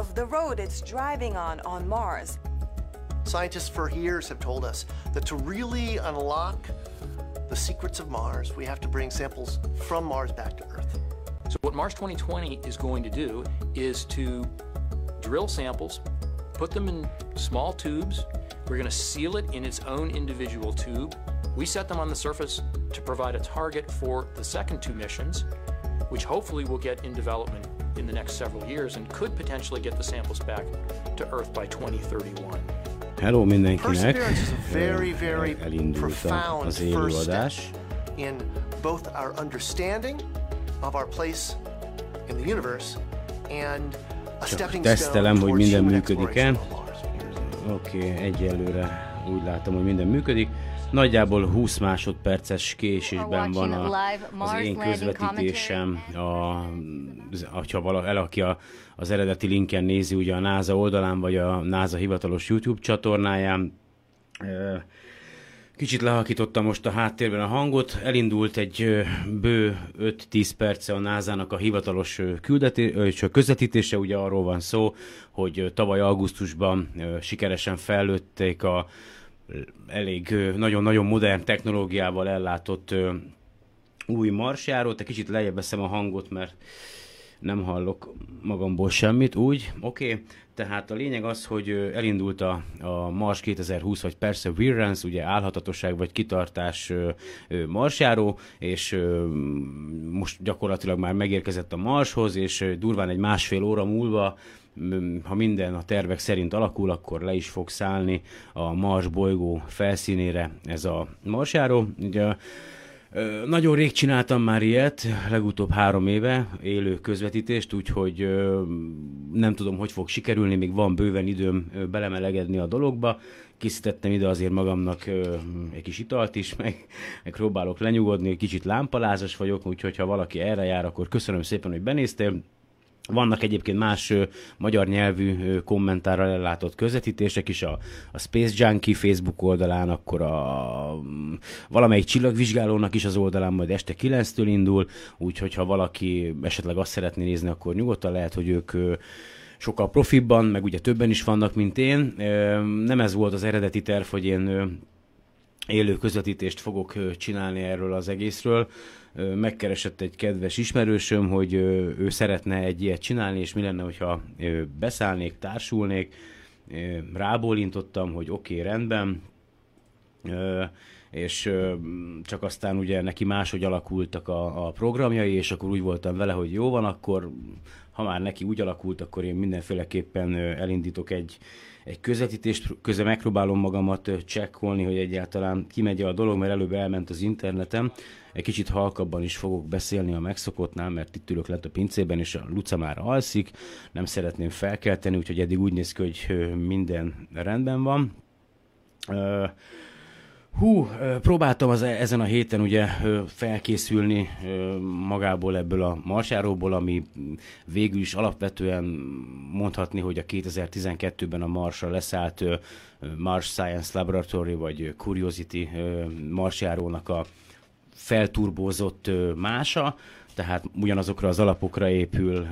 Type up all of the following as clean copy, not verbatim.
of the road it's driving on Mars. Scientists for years have told us that to really unlock the secrets of Mars, we have to bring samples from Mars back to Earth. So what Mars 2020 is going to do is to drill samples, put them in small tubes. We're going to seal it in its own individual tube. We set them on the surface to provide a target for the second two missions, which hopefully will get in development in the next several years and could potentially get the samples back to Earth by 2031. Hello mindenkinek! Elindult az élőadás. In both our understanding of our place in the universe and a stepping stone towards human exploration of Mars. Oké, egyelőre úgy látom, hogy minden működik. Nagyjából 20 másodperces késésben van az én közvetítésem. Aki az eredeti linken nézi, ugye a NASA oldalán, vagy a NASA hivatalos YouTube csatornáján. Kicsit lehakította most a háttérben a hangot. Elindult egy bő 5-10 perce a NASA-nak a hivatalos közvetítése. Ugye arról van szó, hogy tavaly augusztusban sikeresen fellőtték a elég nagyon-nagyon modern technológiával ellátott új marsjárót. Egy kicsit lejjebb veszem a hangot, mert nem hallok magamból semmit, úgy, oké. Tehát a lényeg az, hogy elindult a Mars 2020, vagy Perseverance, ugye álhatatosság vagy kitartás marsjáró, és most gyakorlatilag már megérkezett a Marshoz, és durván egy másfél óra múlva, ha minden a tervek szerint alakul, akkor le is fog szállni a Mars bolygó felszínére ez a marsjáró. Ugye nagyon rég csináltam már ilyet, legutóbb 3 éve élő közvetítést, úgyhogy nem tudom, hogy fog sikerülni, még van bőven időm belemelegedni a dologba. Készítettem ide azért magamnak egy kis italt is, meg próbálok lenyugodni, kicsit lámpalázas vagyok, úgyhogy ha valaki erre jár, akkor köszönöm szépen, hogy benéztél. Vannak egyébként más magyar nyelvű kommentárral ellátott közvetítések is, a Space Junkie Facebook oldalán, akkor valamelyik csillagvizsgálónak is az oldalán, majd este 9-től indul, úgyhogy ha valaki esetleg azt szeretné nézni, akkor nyugodtan, lehet, hogy ők sokkal profibban, meg ugye többen is vannak, mint én. Nem ez volt az eredeti terv, hogy én élő közvetítést fogok csinálni erről az egészről. Megkeresett egy kedves ismerősöm, hogy ő szeretne egy ilyet csinálni, és mi lenne, hogyha beszállnék, társulnék. Rábólintottam, hogy oké, rendben. És csak aztán ugye neki máshogy alakultak a programjai, és akkor úgy voltam vele, hogy jó van, akkor ha már neki úgy alakult, akkor én mindenféleképpen elindítok egy közvetítést, közben megpróbálom magamat csekkolni, hogy egyáltalán kimegy a dolog, mert előbb elment az internetem. Egy kicsit halkabban is fogok beszélni a megszokottnál, mert itt ülök lent a pincében, és a Luca már alszik, nem szeretném felkelteni, úgyhogy eddig úgy néz ki, hogy minden rendben van. Próbáltam ezen a héten ugye felkészülni magából ebből a marsjáróból, ami végül is alapvetően mondhatni, hogy a 2012-ben a Marsra leszállt Mars Science Laboratory vagy Curiosity marsjárónak a felturbózott mása, tehát ugyanazokra az alapokra épül,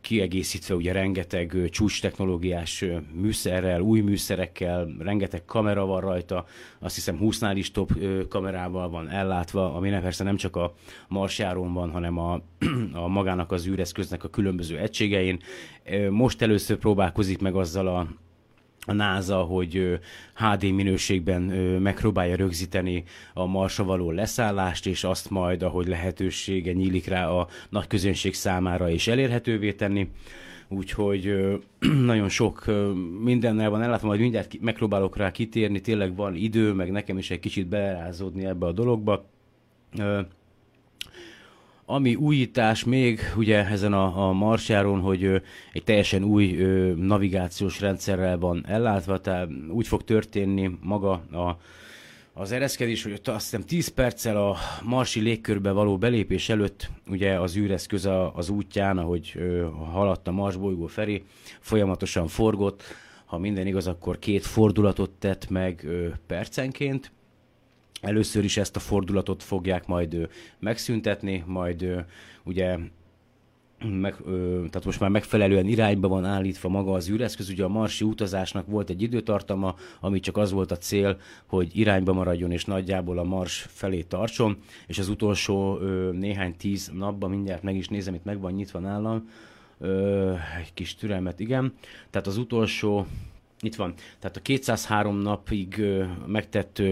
kiegészítve ugye rengeteg csúcstechnológiás műszerrel, új műszerekkel, rengeteg kamera van rajta, azt hiszem 20-nál is több kamerával van ellátva, ami persze nem csak a marsjárón van, hanem a magának az űreszköznek a különböző egységein. Most először próbálkozik meg azzal a NASA, hogy HD minőségben megpróbálja rögzíteni a Marsra való leszállást, és azt majd, ahogy lehetősége nyílik rá, a nagy közönség számára is elérhetővé tenni. Úgyhogy nagyon sok mindennel van ellátva, majd mindjárt megpróbálok rá kitérni, tényleg van idő, meg nekem is egy kicsit belerázódni ebbe a dologba. Ami újítás még ugye ezen a marsjáron, hogy egy teljesen új navigációs rendszerrel van ellátva, tehát úgy fog történni maga az ereszkedés, hogy azt hiszem 10 perccel a marsi légkörbe való belépés előtt ugye az űreszköz az útján, ahogy haladt a Mars bolygó felé, folyamatosan forgott, ha minden igaz, akkor 2 fordulatot tett meg percenként. Először is ezt a fordulatot fogják majd megszüntetni, majd ugye tehát most már megfelelően irányba van állítva maga az űreszköz. Ugye a marsi utazásnak volt egy időtartama, ami csak az volt a cél, hogy irányba maradjon és nagyjából a Mars felé tartson, és az utolsó néhány 10 napban, mindjárt meg is nézem, itt meg van nyitva nálam, egy kis türelmet, igen, tehát az utolsó, itt van, tehát a 203 napig megtett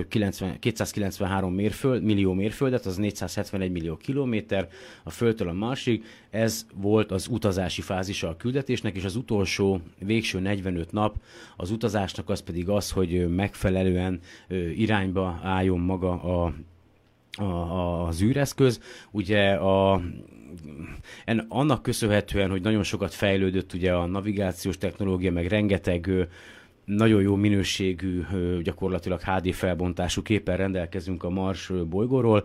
293 millió mérföldet, az 471 millió kilométer a Földtől a Marsig. Ez volt az utazási fázisa a küldetésnek, és az utolsó, végső 45 nap az utazásnak az pedig az, hogy megfelelően irányba álljon maga az űreszköz. Ugye annak köszönhetően, hogy nagyon sokat fejlődött ugye a navigációs technológia, meg rengeteg nagyon jó minőségű, gyakorlatilag HD felbontású képpel rendelkezünk a Mars bolygóról,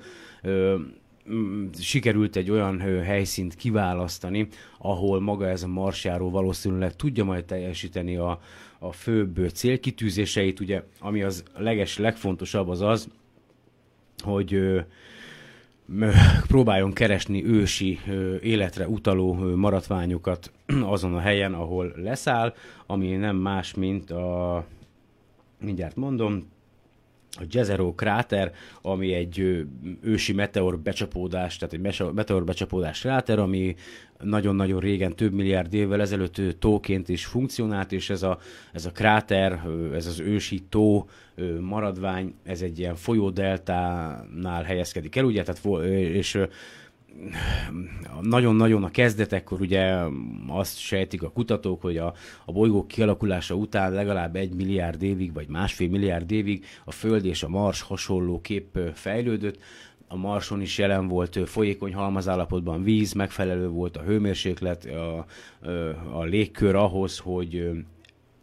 sikerült egy olyan helyszínt kiválasztani, ahol maga ez a marsjáró valószínűleg tudja majd teljesíteni a főbb célkitűzéseit, ugye, ami az legfontosabb az az, hogy próbáljon keresni ősi életre utaló maradványokat azon a helyen, ahol leszáll, ami nem más, mint a, mindjárt mondom, a Jezero kráter, ami egy ősi meteorbecsapódás, tehát egy meteorbecsapódás kráter, ami nagyon-nagyon régen, több milliárd évvel ezelőtt tóként is funkcionált, és ez a kráter, ez az ősi tó maradvány, ez egy ilyen folyódeltánál helyezkedik el, ugye, tehát, és nagyon-nagyon a kezdetekkor ugye azt sejtik a kutatók, hogy a bolygók kialakulása után legalább 1 milliárd évig, vagy 1,5 milliárd évig a Föld és a Mars hasonlóképp fejlődött. A Marson is jelen volt folyékony halmazállapotban víz, megfelelő volt a hőmérséklet, a légkör ahhoz, hogy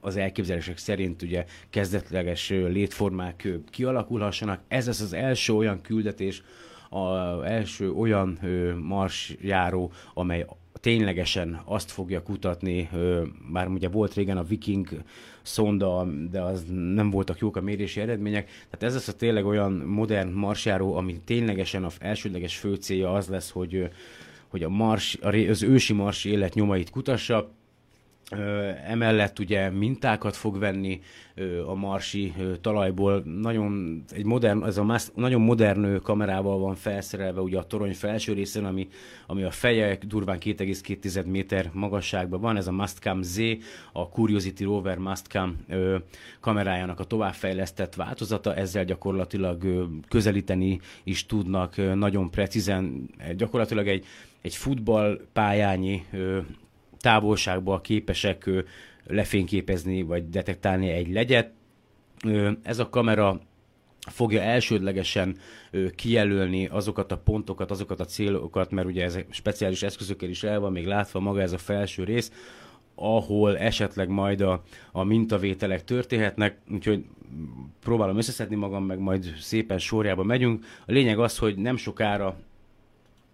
az elképzelések szerint ugye kezdetleges létformák kialakulhassanak. Ez az az első olyan küldetés, az első olyan marsjáró, amely ténylegesen azt fogja kutatni, bár ugye volt régen a Viking szonda, de az nem voltak jók a mérési eredmények, tehát ez az a tényleg olyan modern marsjáró, ami ténylegesen az elsődleges fő célja az lesz, hogy az ősi marsi élet nyomait kutassa. Emellett ugye mintákat fog venni a marsi talajból, nagyon modern kamerával van felszerelve ugye a torony felső részén, ami a feje durván 2,2 méter magasságban van, ez a Mastcam-Z, a Curiosity rover Mastcam kamerájának a továbbfejlesztett változata, ezzel gyakorlatilag közelíteni is tudnak nagyon precízen, gyakorlatilag egy futballpályányi távolságban képesek lefényképezni vagy detektálni egy legyet. Ez a kamera fogja elsődlegesen kijelölni azokat a pontokat, azokat a célokat, mert ugye ez speciális eszközökkel is el van még látva maga ez a felső rész, ahol esetleg majd a mintavételek történhetnek, úgyhogy próbálom összeszedni magam, meg majd szépen sorjába megyünk. A lényeg az, hogy nem sokára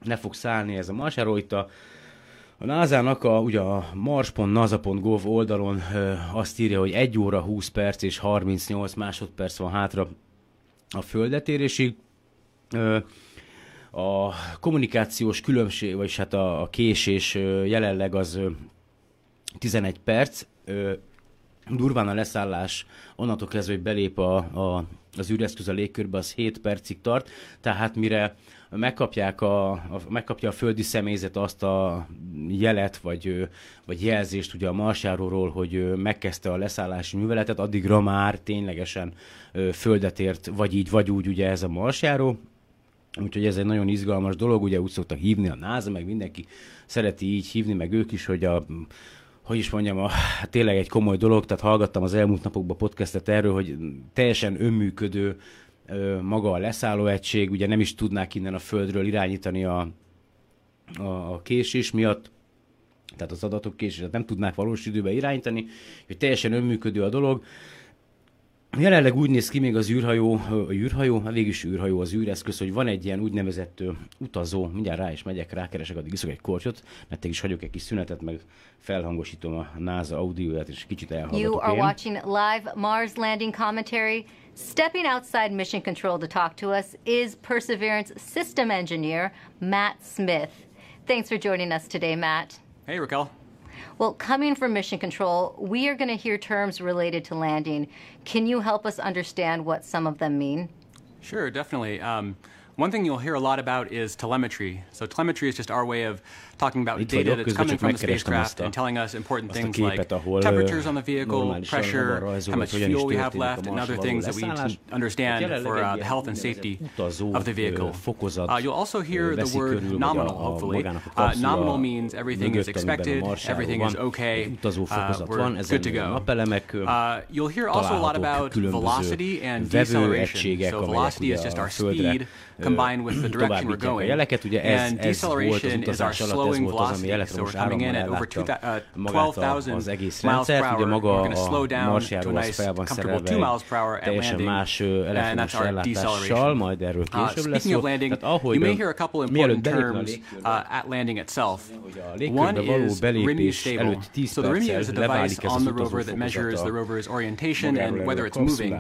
ne fog szállni ez a marsjáró. Itt a NASA-nak ugye a mars.nasa.gov oldalon azt írja, hogy 1 óra 20 perc és 38 másodperc van hátra a földetérésig. A kommunikációs különbség, vagyis hát a késés jelenleg az 11 perc. Durván a leszállás onnantól kezdve, hogy belép az űreszköz a légkörbe, az 7 percig tart, tehát mire megkapja a földi személyzet azt a jelet vagy jelzést ugye a marsjáróról, hogy megkezdte a leszállási műveletet, addigra már ténylegesen földet ért, vagy így, vagy úgy ugye ez a marsjáró. Úgyhogy ez egy nagyon izgalmas dolog, ugye úgy szoktak hívni a NASA, meg mindenki szereti így hívni, meg ők is, hogy tényleg egy komoly dolog, tehát hallgattam az elmúlt napokban podcastet erről, hogy teljesen önműködő maga a leszállóegység, ugye nem is tudnák innen a Földről irányítani a késés miatt, tehát az adatok késését nem tudnák valós időben irányítani, hogy teljesen önműködő a dolog. Jelenleg úgy néz ki még az űrhajó, végülis űrhajó az űreszköz, hogy van egy ilyen úgynevezett utazó, mindjárt rá is megyek, rákeresek, addig iszok egy kortyot, mert te is hagyok egy kis szünetet, meg felhangosítom a NASA audióját, és kicsit elhallgatok. You are watching live Mars landing commentary. Stepping outside mission control to talk to us is Perseverance system engineer Matt Smith. Thanks for joining us today, Matt. Hey, Raquel. Well, coming from Mission Control, we are going to hear terms related to landing. Can you help us understand what some of them mean? Sure, definitely. One thing you'll hear a lot about is telemetry. So telemetry is just our way of talking about data that's coming from the spacecraft and telling us important things like temperatures on the vehicle, pressure, how much fuel we have left, and other things that we need to understand for the health and safety of the vehicle. You'll also hear the word nominal, hopefully. Nominal means everything is expected, everything is okay, we're good to go. You'll hear also a lot about velocity and deceleration. So velocity is just our speed combined with the direction we're going. And deceleration is our slowing velocity. So we're coming in at over 12,000 miles per hour. We're going to slow down to a nice, comfortable 2 miles per hour at landing. And that's our deceleration. Speaking of landing, you may hear a couple important terms at landing itself. One is RIMI stable. So the RIMI is a device on the rover that measures the rover's orientation and whether it's moving.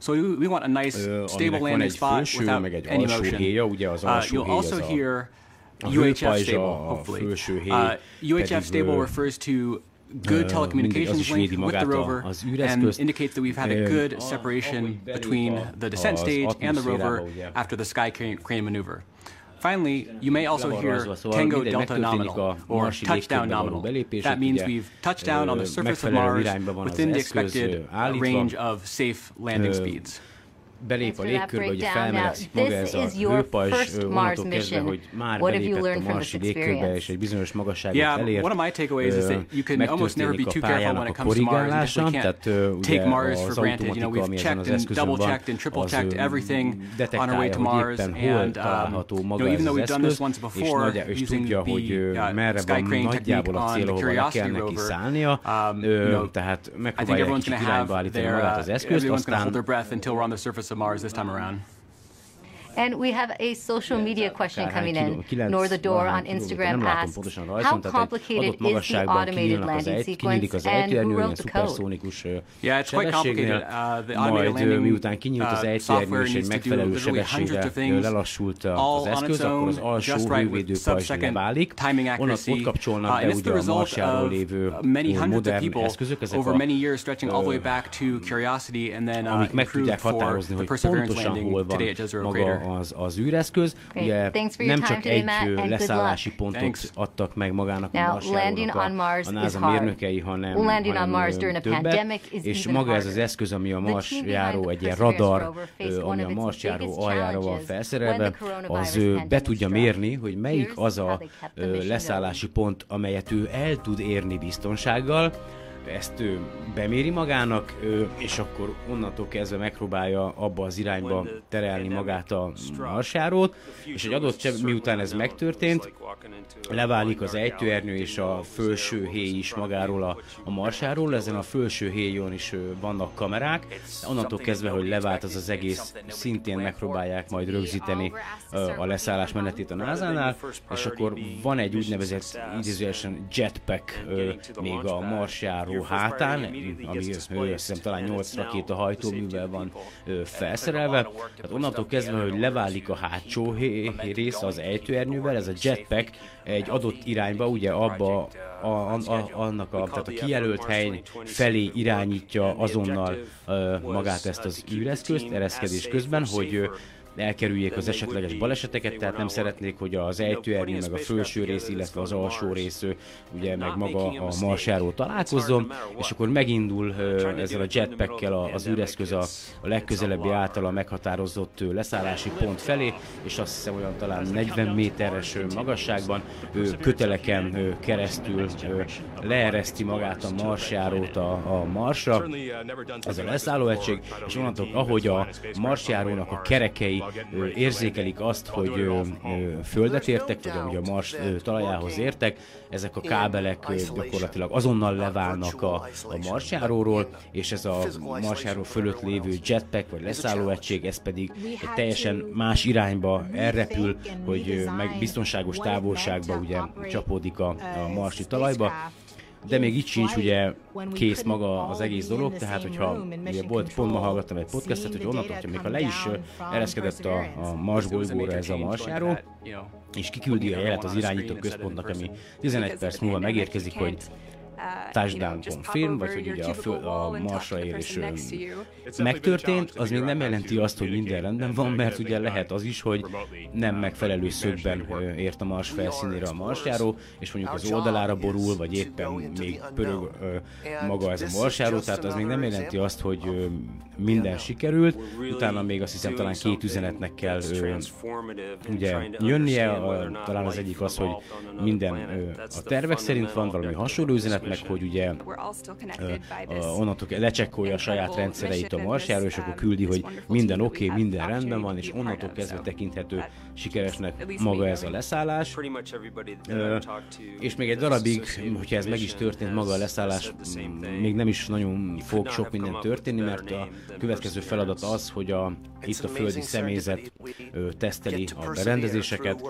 So we want a nice, stable landing spot without any motion. You'll also hear UHF stable, hopefully. UHF stable refers to good telecommunications link with the rover and indicates that we've had a good separation between the descent stage and the rover after the sky crane maneuver. Finally, you may also hear Tango Delta Nominal, or touchdown nominal. That means we've touched down on the surface of Mars within the expected range of safe landing speeds. Thanks for that breakdown. Now, this is your first Mars mission. What have you learned from this experience? Yeah, one of my takeaways is that you can almost never be too careful when it comes to Mars. You can't take Mars for granted. You know, we've checked and double-checked and triple-checked everything on our way to Mars. And even though we've done this once before, using the sky crane technique on the Curiosity rover, I think everyone's going to hold their breath until we're on the surface of Mars this time around. And we have a social media question coming in. Nor the Door on Instagram asks, how complicated is the automated landing sequence and who wrote the code? Yeah, it's quite complicated. The automated landing software needs to do literally hundreds of things all on its own, just right with sub-second timing accuracy. And it's the result of many hundreds of people over many years, stretching all the way back to Curiosity and then improved for the Perseverance landing today at Jezero crater. Az űreszköz, ugye nem csak egy leszállási pontot adtak meg magának a Mars a NASA mérnökei, hanem többet, és maga ez az eszköz, ami a Marsjáró, egy ilyen radar, ami a Marsjáró aljára van felszerelve, az be tudja mérni, hogy melyik az a leszállási pont, amelyet ő el tud érni biztonsággal. Ezt ő beméri magának, és akkor onnantól kezdve megpróbálja abba az irányba terelni magát a Marsjárót, és egy adott csepp, miután ez megtörtént, leválik az ejtőernyő és a felső héj is magáról a Marsjáról. Ezen a felső héjon is vannak kamerák, onnantól kezdve, hogy levált az az egész, szintén megpróbálják majd rögzíteni a leszállás menetét a NASA-nál, és akkor van egy úgynevezett idézőjelesen jetpack még a Marsjáró hátán, ami talán 8 rakéta hajtóművel van felszerelve. Tehát onnantól kezdve, hogy leválik a hátsó része az ejtőernyővel, ez a jetpack egy adott irányba, ugye abba tehát a kijelölt hely felé irányítja azonnal magát ezt az űreszközt ereszkedés közben, hogy elkerüljék az esetleges baleseteket, tehát nem szeretnék, hogy az ejtőernyő, meg a felső rész, illetve az alsó rész, ugye meg maga a Marsjáró találkozzon, és akkor megindul ezzel a jetpackkel az űreszköz a legközelebbi általa meghatározott leszállási pont felé, és azt hiszem olyan talán 40 méteres magasságban köteleken keresztül leereszti magát a Marsjárót a Marsra, ez a leszállóegység, és onnantól, ahogy a Marsjárónak a kerekei érzékelik azt, hogy földet értek, vagy a Mars talajához értek, ezek a kábelek gyakorlatilag azonnal leválnak a Marsjáróról, és ez a Marsjáró fölött lévő jetpack, vagy leszállóegység, ez pedig egy teljesen más irányba elrepül, hogy meg biztonságos távolságba ugye csapódik a marsi talajba. De még így sincs ugye kész maga az egész dolog, tehát hogyha ugye volt, pont ma hallgattam egy podcastet, hogy onnantól, hogyha még ha le is ereszkedett a Mars bolygóra ez a marsjáró, és kiküldi a jelet az irányító központnak, ami 11 perc múlva megérkezik, hogy touchdown confirm, vagy hogy ugye a Marsra érés megtörtént, az még nem jelenti azt, hogy minden rendben van, mert ugye lehet az is, hogy nem megfelelő szögben ért a Mars felszínére a Marsjáró, és mondjuk az oldalára borul, vagy éppen még pörög maga ez a Marsjáró, tehát az még nem jelenti azt, hogy minden sikerült, utána még azt hiszem talán két üzenetnek kell ugye jönnie, talán az egyik az, hogy minden a tervek szerint van, valami hasonló üzenet, meg hogy ugye onnantól lecsekkolja a saját rendszereit a Marsjáról, és akkor küldi, hogy minden oké, minden rendben van, és onnantól kezdve tekinthető sikeresnek maga ez a leszállás. És még egy darabig, hogyha ez meg is történt maga a leszállás, még nem is nagyon fog sok minden történni, mert a következő feladat az, hogy itt a földi személyzet teszteli a berendezéseket,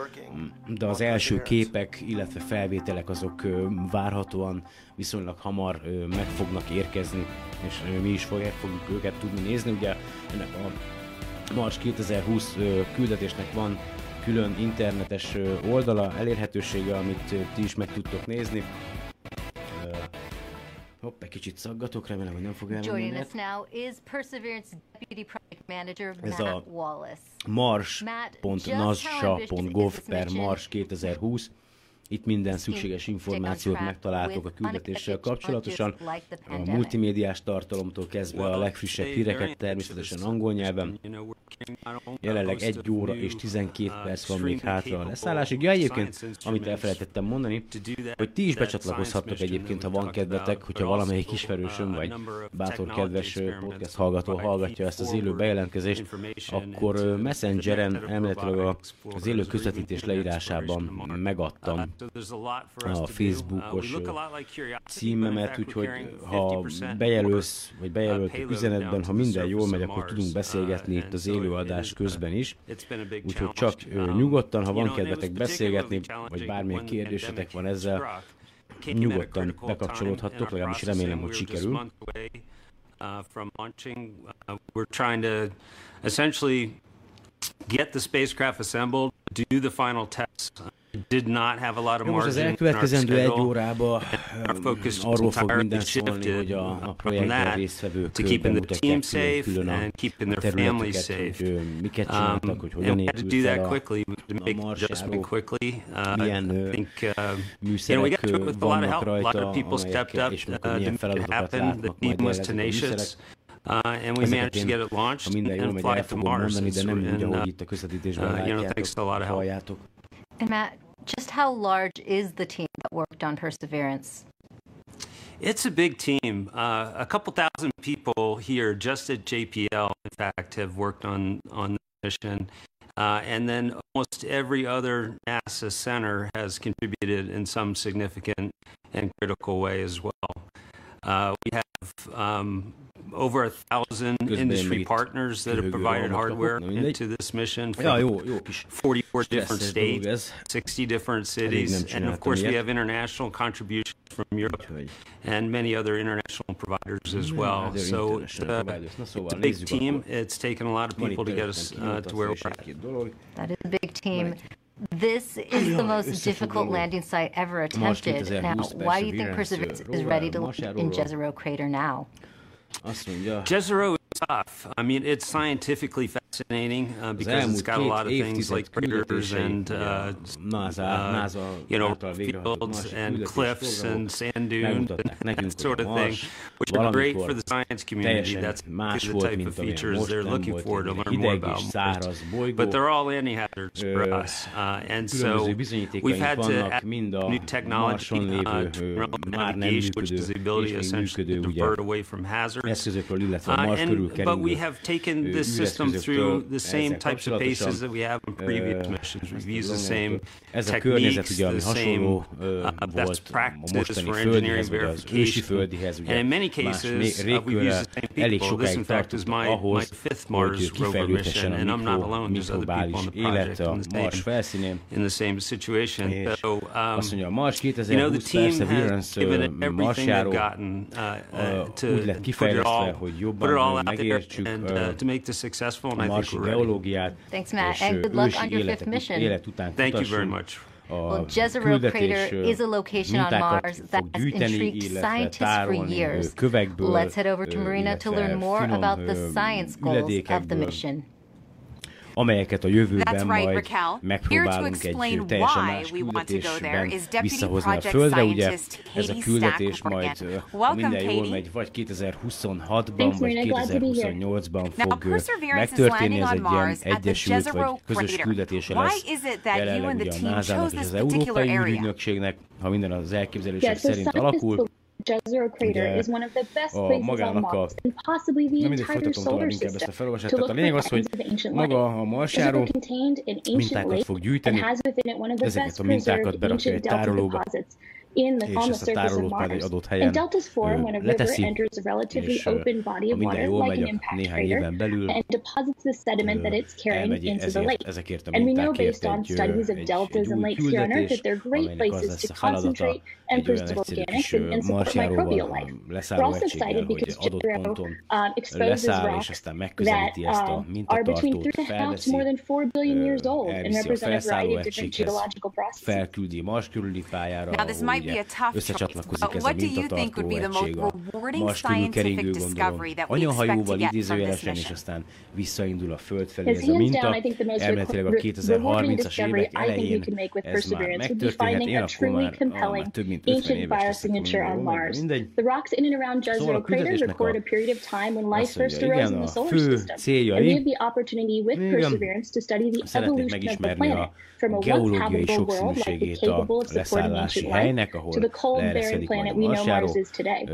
de az első képek, illetve felvételek azok várhatóan viszonylag hamar meg fognak érkezni, és mi is fogjuk őket tudni nézni. Ugye ennek a Mars 2020 küldetésnek van külön internetes oldala, elérhetősége, amit ti is meg tudtok nézni. Hopp, egy kicsit szaggatok, remélem, hogy nem fog elmenni. Ez a mars.nasa.gov/mars2020. Itt minden szükséges információt megtaláltok a küldetéssel kapcsolatosan, a multimédiás tartalomtól kezdve a legfrissebb híreket, természetesen angol nyelven. Jelenleg 1 óra és 12 perc van még hátra a leszállásig. Ja, egyébként, amit elfelejtettem mondani, hogy ti is becsatlakozhattok egyébként, ha van kedvetek, hogyha valamelyik ismerősöm vagy bátor kedves podcast hallgató hallgatja ezt az élő bejelentkezést, akkor Messengeren elméletileg az élő közvetítés leírásában megadtam a Facebookos címemet, úgyhogy ha bejelölsz, vagy bejelöltük üzenetben, ha minden jól megy, akkor tudunk beszélgetni itt az élőadás közben is. Úgyhogy csak nyugodtan, ha van kedvetek beszélgetni, vagy bármilyen kérdésetek van ezzel, nyugodtan bekapcsolódhattok, legalábbis remélem, hogy sikerül. Get the spacecraft assembled, do the final tests. Did not have a lot of margin in our schedule. Our focus is entirely shifted from that to keeping the team safe and keeping their families safe. And we had to do that quickly, we had to make adjustment quickly. I think we got to it with a lot of help. A lot of people stepped up to happen. The team was tenacious. And we managed to get it launched and fly to Mars. Thanks to a lot of help. And Matt, just how large is the team that worked on Perseverance? It's a big team. A couple thousand people here, just at JPL, in fact, have worked on the mission. And then almost every other NASA center has contributed in some significant and critical way as well. We have over 1,000 industry partners that have provided hardware into this mission from 44 different states, 60 different cities, and of course we have international contributions from Europe and many other international providers as well. So it's a big team. It's taken a lot of people to get us to where we're at. That is a big team. This is the most difficult landing site ever attempted. Now, why do you think Perseverance is ready to launch in Jezero crater now? Jezero is tough. I mean, it's scientifically fascinating because it's got a lot of things like craters and fields and cliffs and sand dunes and sort of thing, which are great for the science community. That's the type of features they're looking for to learn more about Mars. But they're all anti-hazards for us, and so we've had to add new technology to remote navigation, which is the ability essentially to divert away from hazards. But we have taken this system through through the same types of paces that we have on previous missions. We've used the same techniques, the same best practice for engineering verification. And in many cases, we've used the same people. This, in fact, is my fifth Mars rover mission, and I'm not alone. There's other people on the project in the same situation. So, you know, the team has given it everything they've gotten to put it all out there and to make this successful, and I think we're ready. Thanks, Matt, and good luck on your fifth mission. Thank you very much. Well, Jezero crater is a location on Mars that has intrigued scientists for years. Let's head over to Marina to learn more about the science goals of the mission. That's right, Raquel. Here to explain why we want to go there is Deputy Project Scientist Katie Sackier. Welcome, Katie. Thanks, Marina. Glad to be here. Now, Perseverance is landing on Mars at the Jezero crater. Why is it that you and the team chose this particular area? Yes, the scientists believe Jezero crater is one of the best places on Mars and possibly the entire solar system to look for signs of ancient life. Jezero contained an ancient lake and has within it one of the best preserved ancient delta deposits on the surface of Mars. And deltas form when a river enters a relatively open body of water like an impact crater and deposits the sediment that it's carrying into the lake. And we know based on studies of deltas and lakes here on Earth that they're great places to concentrate and preserve organics and support microbial life. We're also excited because Jezero exposes rocks that are between 3.5 to more than 4 billion years old and represent a variety of different geological processes. Now, this might be a tough choice, but what do you think would be the most rewarding scientific discovery that we expect to get from this mission? As hands down, I think the most rewarding discovery I think we can make with Perseverance would be finding a truly compelling ancient biosignature on Mars. The rocks in and around Jezero crater record a period of time when life first arose in the solar system, and we have the opportunity with Perseverance to study the evolution of the planet from a once habitable world likely capable of supporting ancient life to the cold, barren planet we know Mars is today.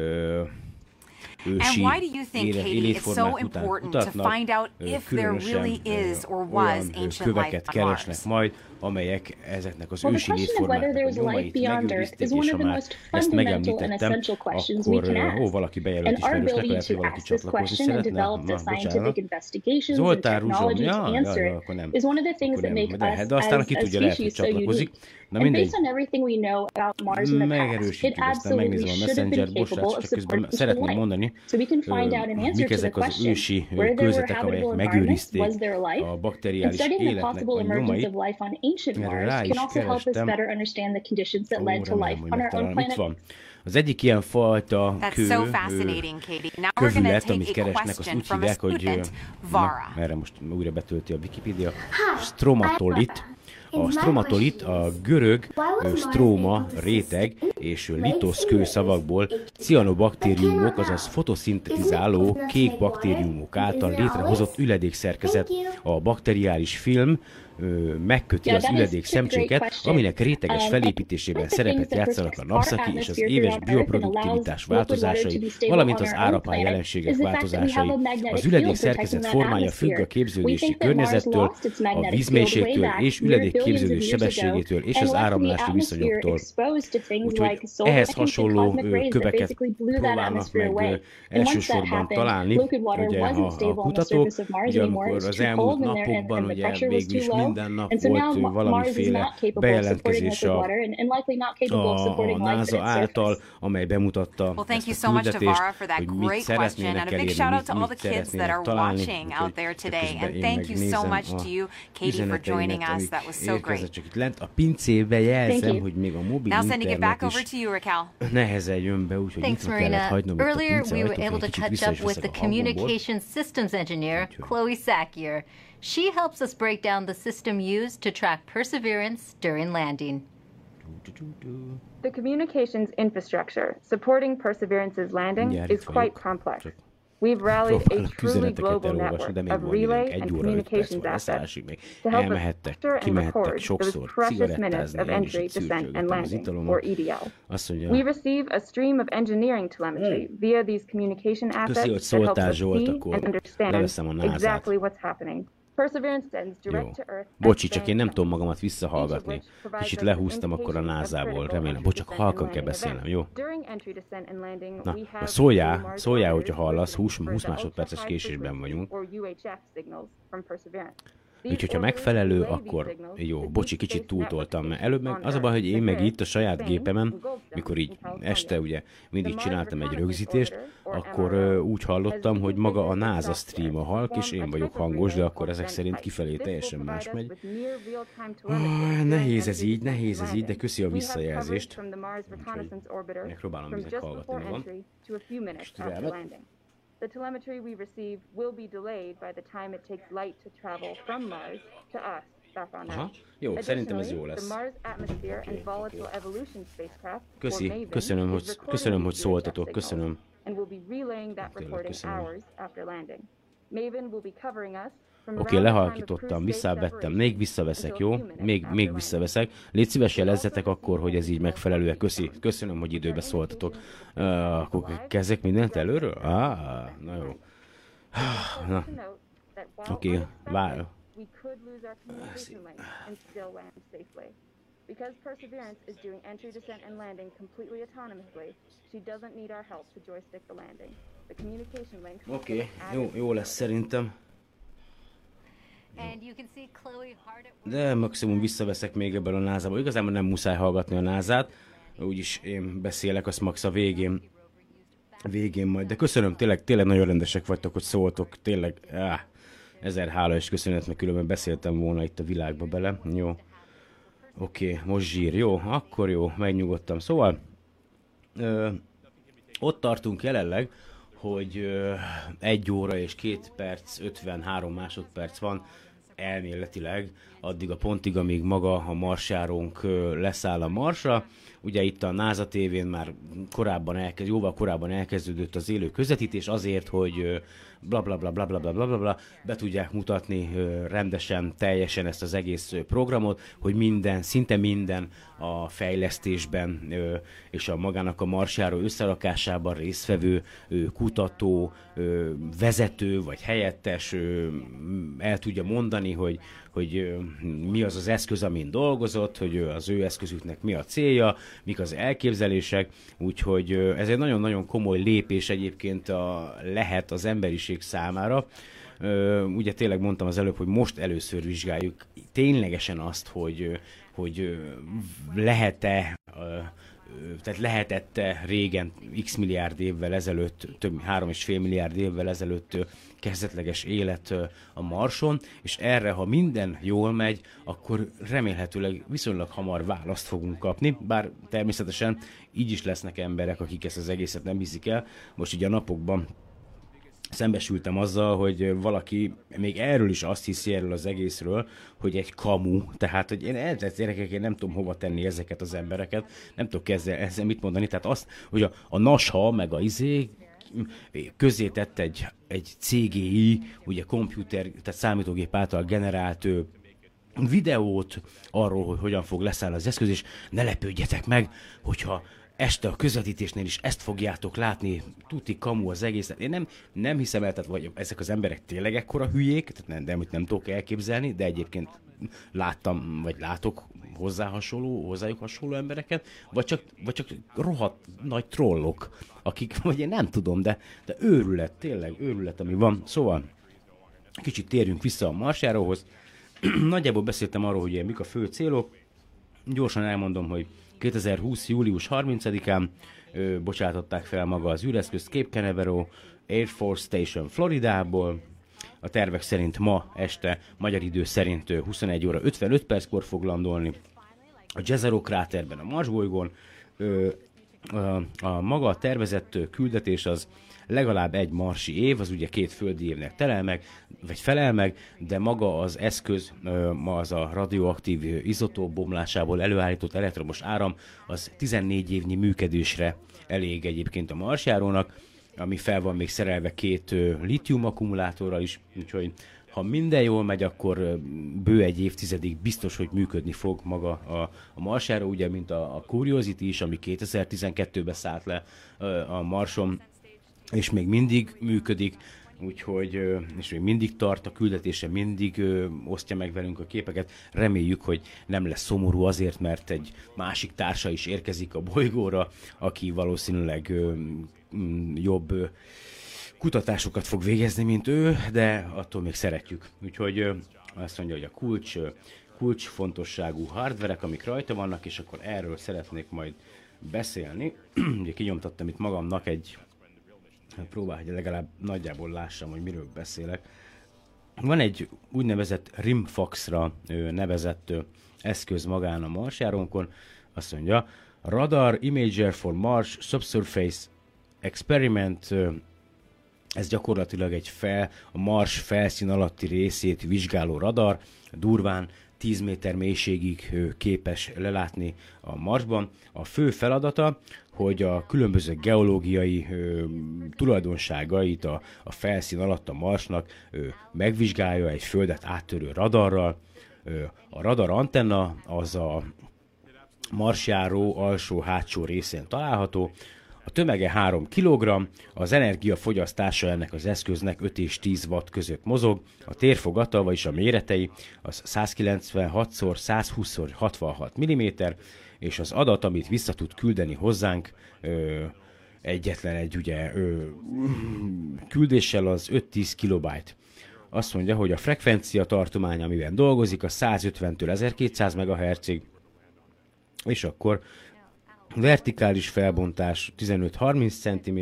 And why do you think, Katie, it's so important to find out if there really is or was ancient life on Mars? Well, the question of whether there is life beyond Earth is one of the most fundamental and essential questions we can ask, and our ability to ask this question and develop the scientific investigations and technology to answer it is one of the things that make us as a species so unique. And based on everything we know about Mars in the past, it absolutely should have been capable of supporting life. So we can find out an answer to the question, where there were habitable environments, was there life? And studying the possible emergence of life on ancient Mars can also help us better understand the conditions that led to life on our own planet. That's so fascinating, Katie. Now we're going to take a question from a student, Vara. Stromatolit. A stromatolit a görög stróma, réteg és litosz kőszavakból cianobaktériumok, azaz fotoszintetizáló kék baktériumok által létrehozott üledékszerkezet. A bakteriális film megköti az üledék szemcséket, aminek réteges felépítésében szerepet játszanak a napszaki és az éves bioproduktivitás változásai, valamint az árapály jelenségek változásai. Az üledék szerkezet formája függ a képződési környezettől, a vízmélységtől és üledék képződés sebességétől és az áramlási viszonyoktól. Úgyhogy ehhez hasonló köveket próbálnak meg elsősorban találni. Ugye a kutatók, ugye amikor az elmúlt napokban ugye végül is minden nap volt valamiféle bejelentkezés a NASA által, amely bemutatta ezt a küldetést, hogy mit szeretnének elérni, mit szeretnének találni. Közben én megnézem a üzeneteimet, amik érkezett csak itt lent. A pincébe jelzem, hogy még a mobil internet is nehezen jön be, úgyhogy itt kellett hagynom a pinceajtót, egy kicsit vissza is veszek a hangomból. She helps us break down the system used to track Perseverance during landing. The communications infrastructure supporting Perseverance's landing is quite complex. We've rallied a truly global network of relay and communications assets to help us capture and record those precious minutes of entry, descent, and landing, or EDL. We receive a stream of engineering telemetry via these communication assets that helps us see and understand exactly what's happening Bocsi, csak én nem tudom magamat visszahallgatni. Kicsit lehúztam akkor a NASA-ból. Remélem, bocsak, halkan kell beszélnem, jó? Na szóljál, hogyha hallasz, 20 másodperces késésben vagyunk. Úgyhogy, ha megfelelő, akkor jó, bocsi, kicsit túltoltam, mert előbb meg az a baj, hogy én meg itt a saját gépemen, mikor így este ugye mindig csináltam egy rögzítést, akkor úgy hallottam, hogy maga a NASA stream a halk, és én vagyok hangos, de akkor ezek szerint kifelé teljesen más megy. Nehéz ez így, de köszi a visszajelzést. Úgyhogy megpróbálom ezek hallgatni magam. És türelmet. The telemetry we receive will be delayed by the time it takes light to travel from Mars to us back on Earth. Jó, szerintem ez jó lesz. Köszönöm, hogy szóltatok, köszönöm. Oké, lehalkítottam, visszavettem, még visszaveszek, jó? Még visszaveszek. Légy szíves, jelezzetek akkor, hogy ez így megfelelő. Köszönöm, hogy időbe szóltatok. Akkor kezdek mindent előről? Na jó. Na. Oké, várj. Because Perseverance is doing entry, descent, and landing completely autonomously, she doesn't need our help to joystick the landing. The communication link. Oké, jó lesz szerintem. De maximum visszaveszek még ebből a NASA-ból. Igazából nem muszáj hallgatni a NASA-t, úgyis én beszélek, azt max a végén majd. De köszönöm, tényleg nagyon rendesek vagytok, hogy szóltok, tényleg. Ezer hála és köszönet, mert különben beszéltem volna itt a világba bele. Jó. Oké, most zsír. Jó, akkor jó, megnyugodtam. Szóval, ott tartunk jelenleg, hogy 1 óra és 2 perc, 53 másodperc van elméletileg addig a pontig, amíg maga a marsjárónk leszáll a Marsra. Ugye itt a NASA tévén már jóval korábban elkezdődött az élő közvetítés azért, hogy blablabla be tudják mutatni rendesen, teljesen ezt az egész programot, hogy minden, szinte minden a fejlesztésben és a magának a marsjáró összerakásában résztvevő kutató, vezető vagy helyettes el tudja mondani, hogy mi az az eszköz, amin dolgozott, hogy az ő eszközüknek mi a célja, mik az elképzelések, úgyhogy ez egy nagyon-nagyon komoly lépés egyébként lehet az emberiség számára. Ugye tényleg mondtam az előbb, hogy most először vizsgáljuk ténylegesen azt, hogy lehetett-e régen x milliárd évvel ezelőtt, több mint 3,5 milliárd évvel ezelőtt kezdetleges élet a Marson, és erre, ha minden jól megy, akkor remélhetőleg viszonylag hamar választ fogunk kapni, bár természetesen így is lesznek emberek, akik ezt az egészet nem hiszik el. Most ugye a napokban szembesültem azzal, hogy valaki még erről is azt hiszi, erről az egészről, hogy egy kamu, tehát hogy én gyerekek, én nem tudom hova tenni ezeket az embereket, nem tudok ezzel mit mondani, tehát azt, hogy a nasha, meg a izé közé tett egy CGI, ugye komputer, tehát számítógép által generált videót arról, hogy hogyan fog leszállni az eszköz, és ne lepődjetek meg, hogyha este a közvetítésnél is ezt fogjátok látni, tuti kamu az egész. Én nem hiszem el, tehát vagy ezek az emberek tényleg ekkora hülyék, tehát nem tudok elképzelni, de egyébként láttam, vagy látok hozzájuk hasonló embereket, vagy csak rohadt nagy trollok, akik, vagy én nem tudom, de őrület, tényleg őrület, ami van. Szóval kicsit térjünk vissza a marsjáróhoz. Nagyjából beszéltem arról, hogy mik a fő célok. Gyorsan elmondom, hogy 2020. július 30-án bocsátották fel maga az űreszközt Cape Canaveral Air Force Station Floridából. A tervek szerint ma este, magyar idő szerint 21 óra 55 perckor fog landolni a Jezero kráterben, a Mars bolygón. A maga tervezett küldetés az legalább egy marsi év, az ugye 2 földi évnek felel meg, de maga az eszköz, az a radioaktív izotóp bomlásából előállított elektromos áram, az 14 évnyi működésre elég egyébként a marsjárónak, ami fel van még szerelve 2 litium akkumulátorral is, úgyhogy ha minden jól megy, akkor bő egy évtizedig biztos, hogy működni fog maga a marsjáró, ugye mint a Curiosity is, ami 2012-ben szállt le a Marson, és még mindig működik, úgyhogy, és még mindig tart a küldetése, mindig osztja meg velünk a képeket. Reméljük, hogy nem lesz szomorú azért, mert egy másik társa is érkezik a bolygóra, aki valószínűleg jobb kutatásokat fog végezni, mint ő, de attól még szeretjük. Úgyhogy azt mondja, hogy a kulcsfontosságú hardverek, amik rajta vannak, és akkor erről szeretnék majd beszélni. Ugye kinyomtattam itt magamnak egy próbál, hogy legalább nagyjából lássam, hogy miről beszélek. Van egy úgynevezett RIMFAX-ra nevezett eszköz magán a Marsjárónkon. Azt mondja, Radar Imager for Mars Subsurface Experiment. Ez gyakorlatilag egy a Mars felszín alatti részét vizsgáló radar, durván 10 méter mélységig képes lelátni a Marsban. A fő feladata, hogy a különböző geológiai tulajdonságait a felszín alatt a Marsnak megvizsgálja egy földet áttörő radarral. A radar antenna az a Marsjáró alsó-hátsó részén található. A tömege 3 kg, az energiafogyasztása ennek az eszköznek 5 és 10 watt között mozog, a térfogata, vagyis a méretei az 196x120x66 mm, és az adat, amit vissza tud küldeni hozzánk egyetlen egy ugye, küldéssel az 5-10 kilobajt. Azt mondja, hogy a frekvencia tartomány, amiben dolgozik, a 150-től 1200 MHz-ig, és akkor vertikális felbontás 15-30 cm,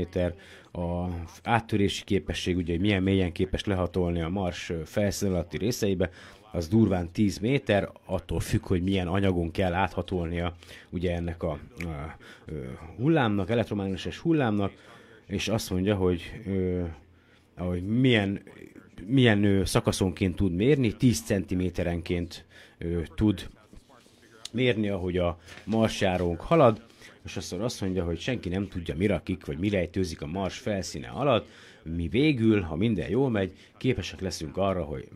a áttörési képesség, ugye milyen mélyen képes lehatolni a Mars felszín alatti részeibe, az durván 10 méter, attól függ, hogy milyen anyagon kell áthatolnia ugye ennek a hullámnak, elektromágneses hullámnak, és azt mondja, hogy milyen szakaszonként tud mérni, 10 cm-enként tud mérni, ahogy a Marsjárónk halad, és aztán azt mondja, hogy senki nem tudja, mi rakik, vagy mi rejtőzik a Mars felszíne alatt. Mi végül, ha minden jól megy, képesek leszünk arra, hogy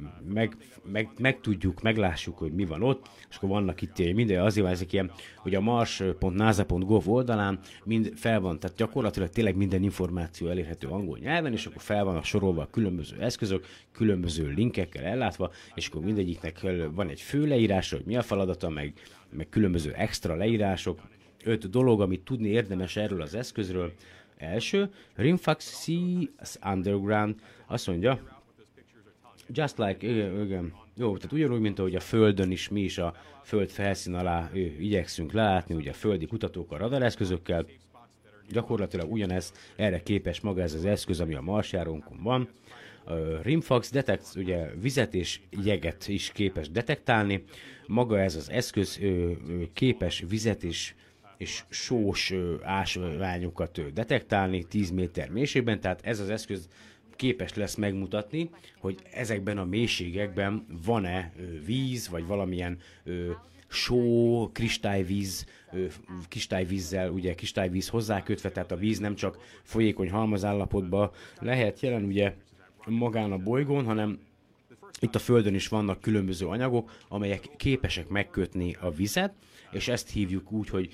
meglássuk, hogy mi van ott, és akkor vannak itt minden, azért van ezek ilyen, hogy a mars.nasa.gov oldalán mind fel van, tehát gyakorlatilag tényleg minden információ elérhető angol nyelven, és akkor fel vannak sorolva a különböző eszközök, különböző linkekkel ellátva, és akkor mindegyiknek van egy fő leírása, hogy mi a feladata, meg különböző extra leírások, 5 dolog, amit tudni érdemes erről az eszközről. Első, RIMFAX Seas Underground, azt mondja, just like, igen, jó, tehát ugyanúgy, mint ahogy a Földön is, mi is a Föld felszín alá igyekszünk lelátni, ugye a földi kutatók a radareszközökkel, gyakorlatilag ugyanez, erre képes maga ez az eszköz, ami a Marsjárónkon van. RIMFAX detekt, ugye vizet és jeget is képes detektálni, maga ez az eszköz képes vizet és sós ásványokat detektálni 10 méter mélységben, tehát ez az eszköz képes lesz megmutatni, hogy ezekben a mélységekben van-e víz, vagy valamilyen só, kristályvízzel, ugye kristályvíz hozzákötve, tehát a víz nem csak folyékony halmazállapotban lehet jelen ugye magán a bolygón, hanem itt a Földön is vannak különböző anyagok, amelyek képesek megkötni a vizet, és ezt hívjuk úgy, hogy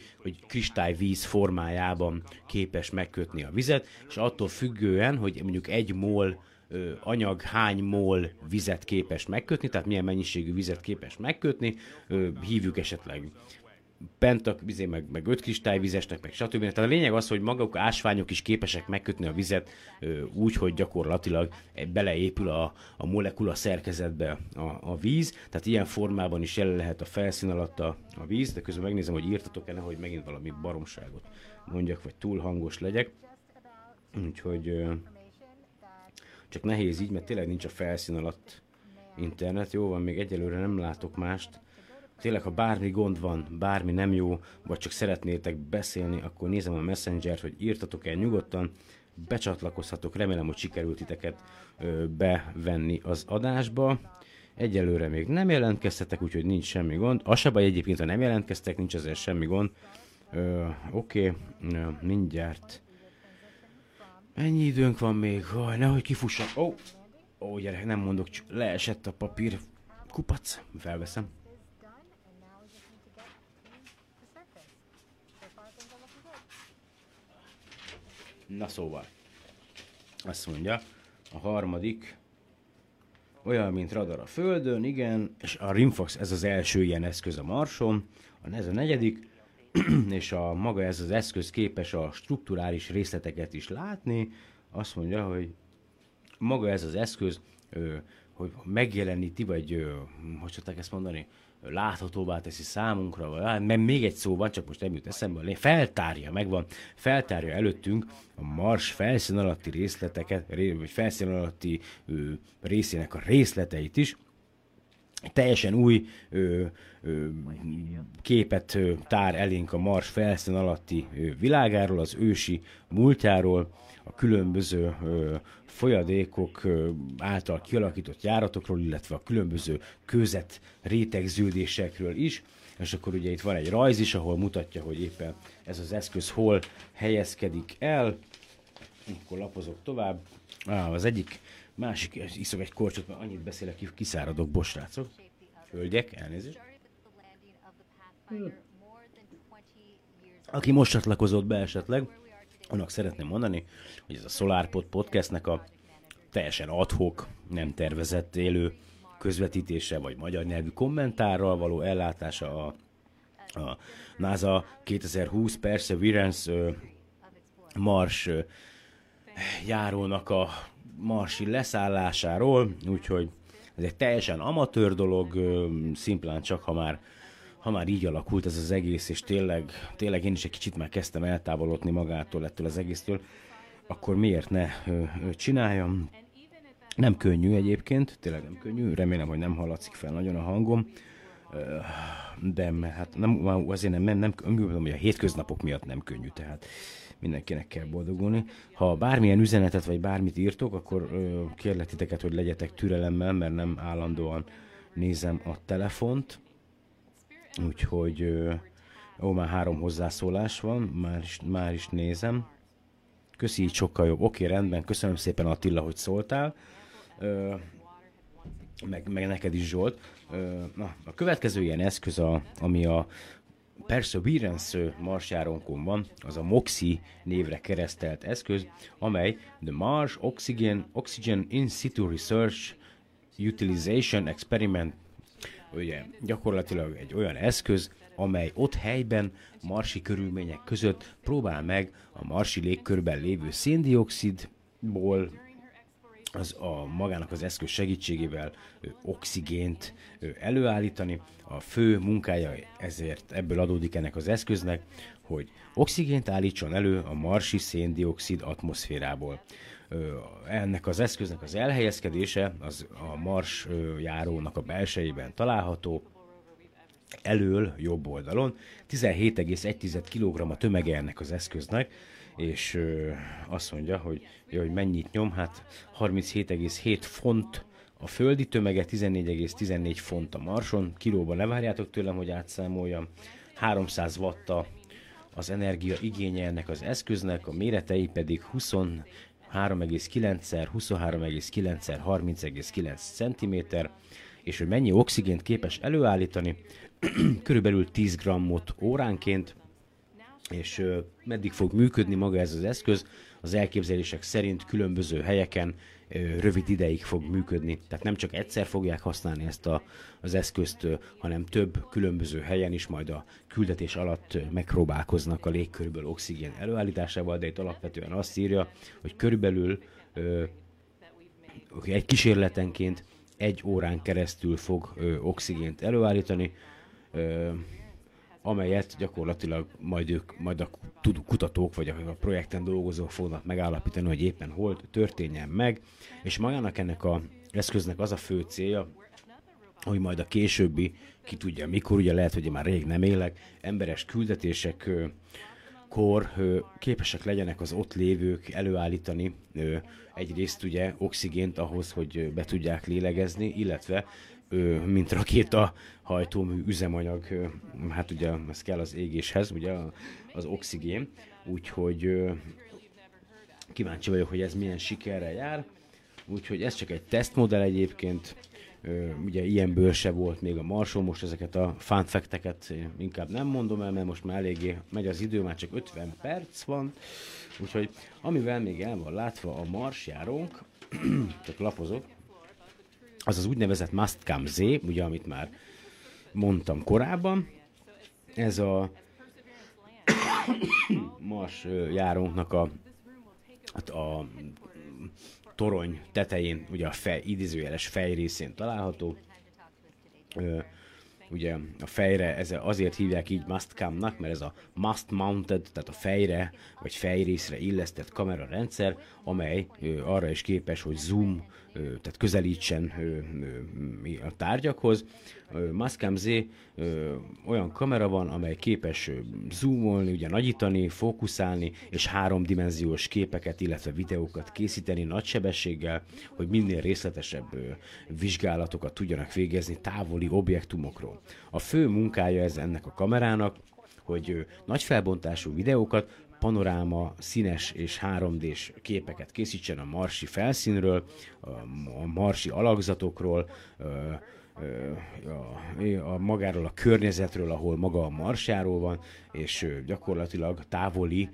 kristályvíz formájában képes megkötni a vizet, és attól függően, hogy mondjuk egy mol anyag hány mol vizet képes megkötni, tehát milyen mennyiségű vizet képes megkötni, hívjuk esetleg meg 5 kristályvizesnek, meg stb. Tehát a lényeg az, hogy maguk ásványok is képesek megkötni a vizet úgy, hogy gyakorlatilag beleépül a molekula szerkezetbe a víz, tehát ilyen formában is jelen lehet a felszín alatt a víz, de közben megnézem, hogy írtatok-e, nehogy megint valami baromságot mondjak, vagy túl hangos legyek. Úgyhogy csak nehéz így, mert tényleg nincs a felszín alatt internet. Jó van, még egyelőre nem látok mást. Tényleg, ha bármi gond van, bármi nem jó, vagy csak szeretnétek beszélni, akkor nézem a Messenger-t, hogy írtatok el nyugodtan, becsatlakozhatok, remélem, hogy sikerült titeket bevenni az adásba. Egyelőre még nem jelentkeztetek, úgyhogy nincs semmi gond. Az se baj egyébként, ha nem jelentkeztek, nincs ezzel semmi gond. Oké, mindjárt. Ennyi időnk van még, nehogy kifussak. Ó, gyerek, nem mondok, leesett a papír. Kupac, felveszem. Na szóval, azt mondja, A harmadik olyan, mint radar a Földön, igen, és a RIMFAX, ez az első ilyen eszköz a Marson, ez a negyedik, és a maga ez az eszköz képes a strukturális részleteket is látni. Azt mondja, hogy maga ez az eszköz, hogy megjeleníti, vagy hogy szokták ezt mondani, láthatóbbá teszi számunkra, vagy még egy szóval, csak most nem jut eszembe, feltárja, megvan, feltárja előttünk a Mars felszín alatti részleteket, vagy felszín alatti részének a részleteit is. Teljesen új képet tár elénk a Mars felszín alatti világáról, az ősi múltjáról, a különböző folyadékok által kialakított járatokról, illetve a különböző kőzet rétegződésekről is. És akkor ugye itt van egy rajz is, ahol mutatja, hogy éppen ez az eszköz hol helyezkedik el. Akkor lapozok tovább. Az egyik, másik, iszok egy korcsot, mert annyit beszélek, kiszáradok, bosrácok. Hölgyek, elnézést. Aki most csatlakozott be esetleg, annak szeretném mondani, hogy ez a SolarPod podcastnek a teljesen adhok, nem tervezett élő közvetítése, vagy magyar nyelvű kommentárral való ellátása a NASA 2020 Perseverance Mars járónak a marsi leszállásáról, úgyhogy ez egy teljesen amatőr dolog, szimplán csak ha már így alakult ez az egész, és tényleg én is egy kicsit már kezdtem eltávolodni magától, ettől az egésztől, akkor miért ne csináljam? Nem könnyű egyébként, tényleg nem könnyű, remélem, hogy nem hallatszik fel nagyon a hangom, de hát nem, azért nem könnyű, hogy a hétköznapok miatt nem könnyű, tehát mindenkinek kell boldogulni. Ha bármilyen üzenetet vagy bármit írtok, akkor kérlek titeket, hogy legyetek türelemmel, mert nem állandóan nézem a telefont. Úgyhogy, már 3 hozzászólás van, már is nézem. Köszi, így sokkal jobb. Oké, rendben, köszönöm szépen Attila, hogy szóltál. Meg neked is, Zsolt. A következő ilyen eszköz, ami a Perseverance marsjárónkon van, az a MOXIE névre keresztelt eszköz, amely The Mars Oxygen In Situ Research Utilization Experiment. Ugye gyakorlatilag egy olyan eszköz, amely ott helyben marsi körülmények között próbál meg a marsi légkörben lévő széndioxidból magának az eszköz segítségével oxigént előállítani. A fő munkája ezért ebből adódik ennek az eszköznek, hogy oxigént állítson elő a marsi széndioxid atmoszférából. Ennek az eszköznek az elhelyezkedése az a Mars járónak a belsejében található, elől jobb oldalon. 17,1 kg a tömege ennek az eszköznek, és azt mondja, hogy mennyit nyom, hát 37,7 font a földi tömege, 14,14 font a Marson, kilóban ne várjátok tőlem, hogy átszámoljam, 300 watta az energia igénye ennek az eszköznek, a méretei pedig 23,9 x 23,9 x 30,9 cm, és hogy mennyi oxigént képes előállítani, körülbelül 10 grammot óránként, és meddig fog működni maga ez az eszköz, az elképzelések szerint különböző helyeken rövid ideig fog működni. Tehát nem csak egyszer fogják használni ezt az eszközt, hanem több különböző helyen is majd a küldetés alatt megpróbálkoznak a légkörből oxigén előállításával, de itt alapvetően azt írja, hogy körülbelül egy kísérletenként 1 órán keresztül fog oxigént előállítani, amelyet gyakorlatilag majd a kutatók vagy a projekten dolgozók fognak megállapítani, hogy éppen hol történjen meg, és magának ennek az eszköznek az a fő célja, hogy majd a későbbi, ki tudja mikor, ugye lehet, hogy én már rég nem élek, emberes küldetésekkor képesek legyenek az ott lévők előállítani egyrészt ugye oxigént ahhoz, hogy be tudják lélegezni, illetve mint rakéta hajtómű üzemanyag, hát ugye ez kell az égéshez, ugye az oxigén, úgyhogy kíváncsi vagyok, hogy ez milyen sikerrel jár, úgyhogy ez csak egy tesztmodell egyébként, ugye ilyenből se volt még a Marson, most ezeket a fun fact-eket inkább nem mondom el, mert most már eléggé megy az idő, már csak 50 perc van, úgyhogy amivel még el van látva a Marsjárónk, csak lapozok, az az úgynevezett Mastcam-Z, ugye, amit már mondtam korábban. Ez a Mars járónknak a torony tetején, ugye a idézőjeles fej részén található. Ugye a fejre, ez azért hívják így Mastcam-nak, mert ez a mast mounted, tehát a fejre vagy fejrészre illesztett kamerarendszer, amely arra is képes, hogy zoom, tehát közelítsen a tárgyakhoz. Mastcam-Z olyan kamera van, amely képes zoomolni, ugye nagyítani, fókuszálni, és háromdimenziós képeket, illetve videókat készíteni nagy sebességgel, hogy minél részletesebb vizsgálatokat tudjanak végezni távoli objektumokról. A fő munkája ez ennek a kamerának, hogy nagy felbontású videókat, panoráma, színes és 3D-s képeket készítsen a marsi felszínről, a marsi alakzatokról, a magáról a környezetről, ahol maga a marsjáról van, és gyakorlatilag távoli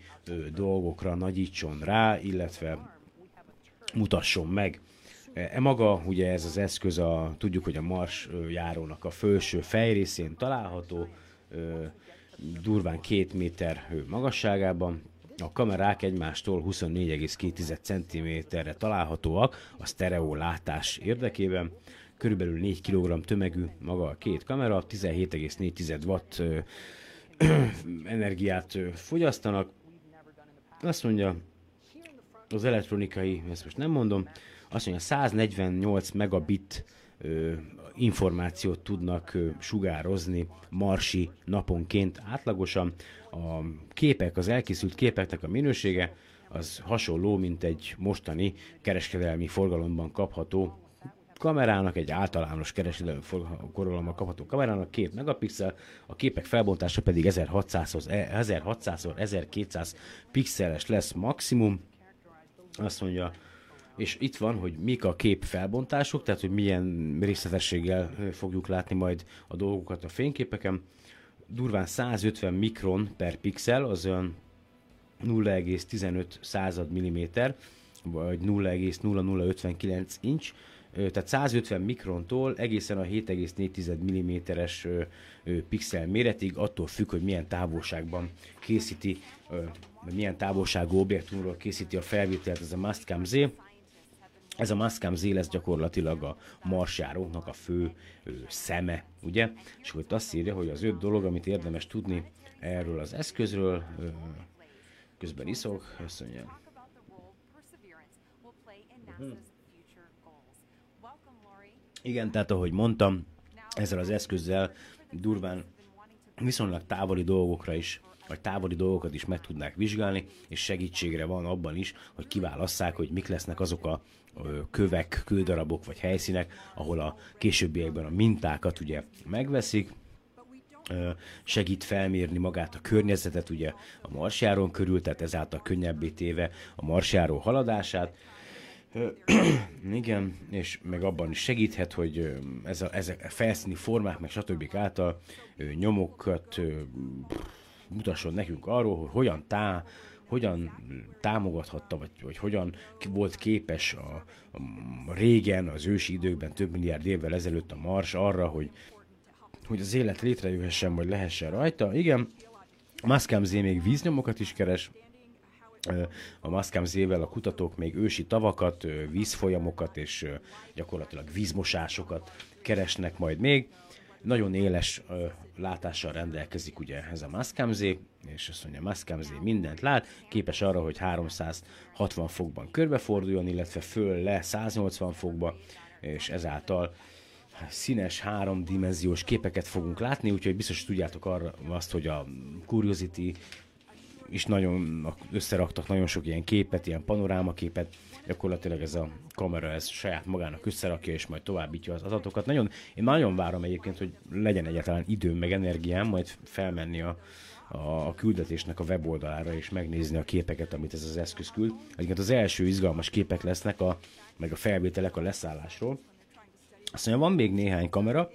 dolgokra nagyítson rá, illetve mutasson meg. Maga, ugye ez az eszköz, tudjuk, hogy a marsjárónak a felső fejrészén található, durván 2 méter magasságában, a kamerák egymástól 24,2 cm-re találhatóak a sztereó látás érdekében. Körülbelül 4 kg tömegű maga a két kamera, 17,4 watt energiát fogyasztanak. Azt mondja, az elektronikai, ezt most nem mondom, azt mondja, 148 megabit információt tudnak sugározni marsi naponként átlagosan. A képek, az elkészült képeknek a minősége az hasonló, mint egy mostani kereskedelmi forgalomban kapható kamerának, egy általános kereskedelmi forgalomban kapható kamerának 2 megapixel, a képek felbontása pedig 1600x1200 pixeles lesz maximum. Azt mondja, és itt van, hogy mik a kép felbontások, tehát hogy milyen részletességgel fogjuk látni majd a dolgokat a fényképeken. Durván 150 mikron per pixel, az olyan 0,15 mm, vagy 0,0059 inch, tehát 150 mikrontól egészen a 7,4 mm-es pixel méretig, attól függ, hogy milyen távolságban készíti, milyen távolságú objektumról készíti a felvételt ez a Mastcam-Z. Ez a Mastcam-Z lesz gyakorlatilag a marsjáróknak a fő szeme, ugye? És akkor itt azt írja, hogy az 5 dolog, amit érdemes tudni erről az eszközről, közben iszok, azt mondja. Igen, tehát ahogy mondtam, ezzel az eszközzel durván viszonylag távoli dolgokra is, vagy távoli dolgokat is meg tudnák vizsgálni, és segítségre van abban is, hogy kiválasszák, hogy mik lesznek azok a kövek, kődarabok vagy helyszínek, ahol a későbbiekben a mintákat ugye megveszik, segít felmérni magát a környezetet ugye a marsjáron körül, tehát ezáltal könnyebbé téve a marsjáró haladását. Igen, és meg abban is segíthet, hogy ezek a felszíni formák, meg stb. Által nyomokat mutasson nekünk arról, hogy hogyan támogathatta, vagy hogyan volt képes a régen, az ősi időkben, több milliárd évvel ezelőtt a Mars arra, hogy az élet létrejöhessen, vagy lehessen rajta. Igen, a Mastcam-Z még víznyomokat is keres. A Mastcam-Z-vel a kutatók még ősi tavakat, vízfolyamokat és gyakorlatilag vízmosásokat keresnek majd még. Nagyon éles látással rendelkezik ugye ez a Mastcam-Z, és azt mondja, Mastcam-Z mindent lát, képes arra, hogy 360 fokban körbeforduljon, illetve föl-le 180 fokba, és ezáltal színes, háromdimenziós képeket fogunk látni, úgyhogy biztos tudjátok arra azt, hogy a Curiosity is nagyon összeraktak nagyon sok ilyen képet, ilyen panorámaképet, gyakorlatilag ez a kamera ez saját magának összerakja, és majd továbbítja az adatokat. Én nagyon várom egyébként, hogy legyen egyáltalán időm meg energiám, majd felmenni a küldetésnek a weboldalára, és megnézni a képeket, amit ez az eszköz küld. Egyébként az első izgalmas képek lesznek, meg a felvételek a leszállásról. Azt mondja, van még néhány kamera,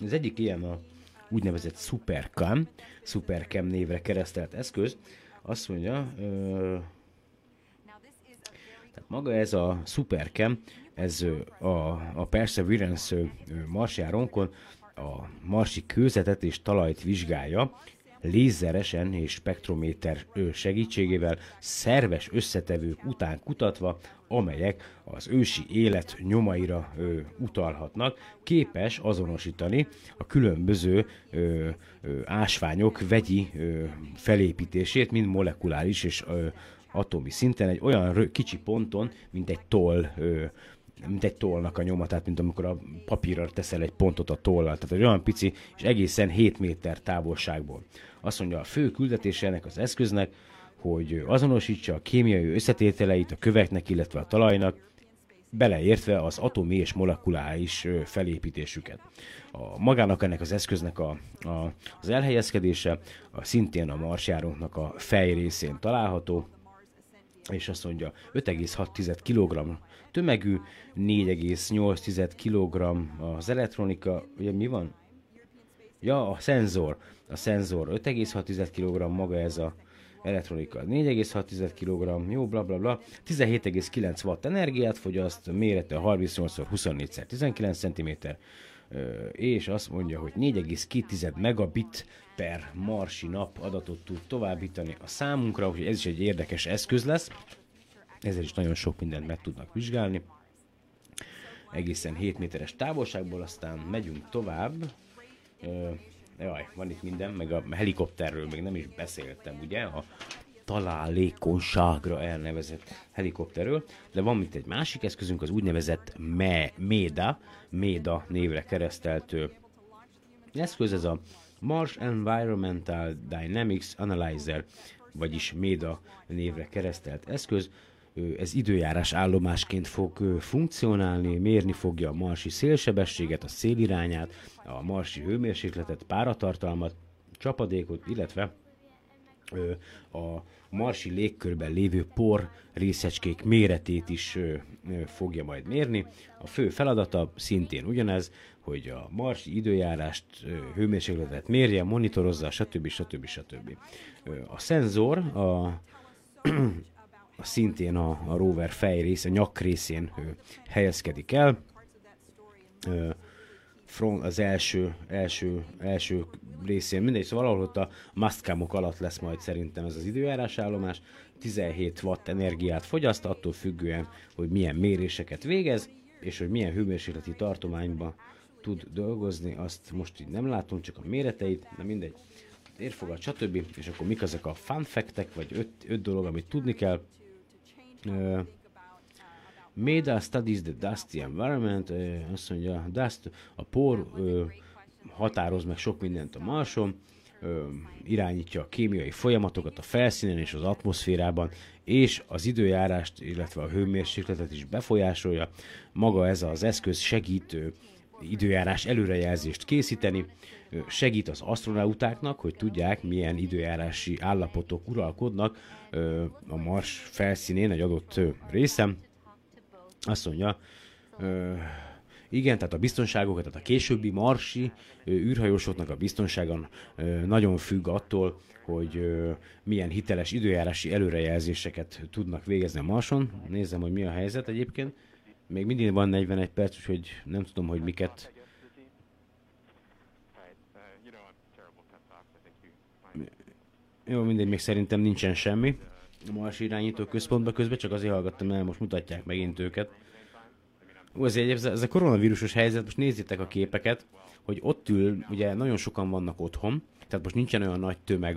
az egyik ilyen a úgynevezett SuperCam névre keresztelt eszköz. Azt mondja, Tehát maga ez a SuperCam, ez a Perseverance marsjáronkon a marsi kőzetet és talajt vizsgálja, lézeresen és spektrométer segítségével szerves összetevők után kutatva, amelyek az ősi élet nyomaira utalhatnak, képes azonosítani a különböző ásványok vegyi felépítését, mind molekuláris és atomi szinten, egy olyan kicsi ponton, mint egy tollnak a nyoma, tehát mint amikor a papírra teszel egy pontot a tollal, tehát egy olyan pici, és egészen 7 méter távolságból. Azt mondja, a fő küldetése ennek az eszköznek, hogy azonosítsa a kémiai összetételeit a köveknek, illetve a talajnak, beleértve az atomi és molekuláris felépítésüket. Magának ennek az eszköznek az elhelyezkedése szintén a marsjárunknak a fej részén található, és azt mondja, 5,6 kg tömegű, 4,8 kg az elektronika, ugye mi van? Ja, a szenzor 5,6 kg, maga ez a elektronika 4,6 kg, jó, blablabla, bla, bla. 17,9 watt energiát fogyaszt, mérete 38×24×19 cm, és azt mondja, hogy 4,2 megabit per marsi nap adatot tud továbbítani a számunkra, úgyhogy ez is egy érdekes eszköz lesz. Ezzel is nagyon sok mindent meg tudnak vizsgálni. Egészen 7 méteres távolságból, aztán megyünk tovább. Jaj, van itt minden, meg a helikopterről még nem is beszéltem, ugye? A találékonyságra elnevezett helikopterről, de van itt egy másik eszközünk, az úgynevezett MEDA névre keresztelt eszköz, ez a Mars Environmental Dynamics Analyzer, vagyis MEDA névre keresztelt eszköz. Ez időjárás állomásként fog funkcionálni, mérni fogja a marsi szélsebességet, a szélirányát, a marsi hőmérsékletet, páratartalmat, csapadékot, illetve a marsi légkörben lévő por részecskék méretét is fogja majd mérni. A fő feladata szintén ugyanez, hogy a marsi időjárást, hőmérsékletet mérje, monitorozza, stb. A szenzor szintén a rover fejrész, a nyak részén helyezkedik el. Az első részén, mindegy, szóval valahol ott a mastcamok alatt lesz majd szerintem ez az időjárásállomás. 17 watt energiát fogyaszt, attól függően, hogy milyen méréseket végez, és hogy milyen hőmérsékleti tartományban tud dolgozni, azt most így nem látom, csak a méreteit, de mindegy, érfogat, stb. És akkor mik azok a fun fact-ek, vagy 5 dolog, amit tudni kell. MEDA studies the dusty environment, azt mondja, dust, a por határoz meg sok mindent a Marson, irányítja a kémiai folyamatokat a felszínen és az atmoszférában, és az időjárást, illetve a hőmérsékletet is befolyásolja. Maga ez az eszköz segít időjárás előrejelzést készíteni, segít az asztronautáknak, hogy tudják, milyen időjárási állapotok uralkodnak a Mars felszínén egy adott részen. Azt mondja, igen, tehát a biztonságokat, tehát a későbbi marsi űrhajósoknak a biztonsága nagyon függ attól, hogy milyen hiteles időjárási előrejelzéseket tudnak végezni a Marson. Nézzem, hogy mi a helyzet egyébként. Még mindig van 41 perc, úgyhogy nem tudom, hogy miket... Jó, mindegy, még szerintem nincsen semmi. A Mars irányító központba közben, csak azért hallgattam el, most mutatják megint őket. Azért ez a koronavírusos helyzet, most nézzétek a képeket, hogy ott ül, ugye nagyon sokan vannak otthon, tehát most nincsen olyan nagy tömeg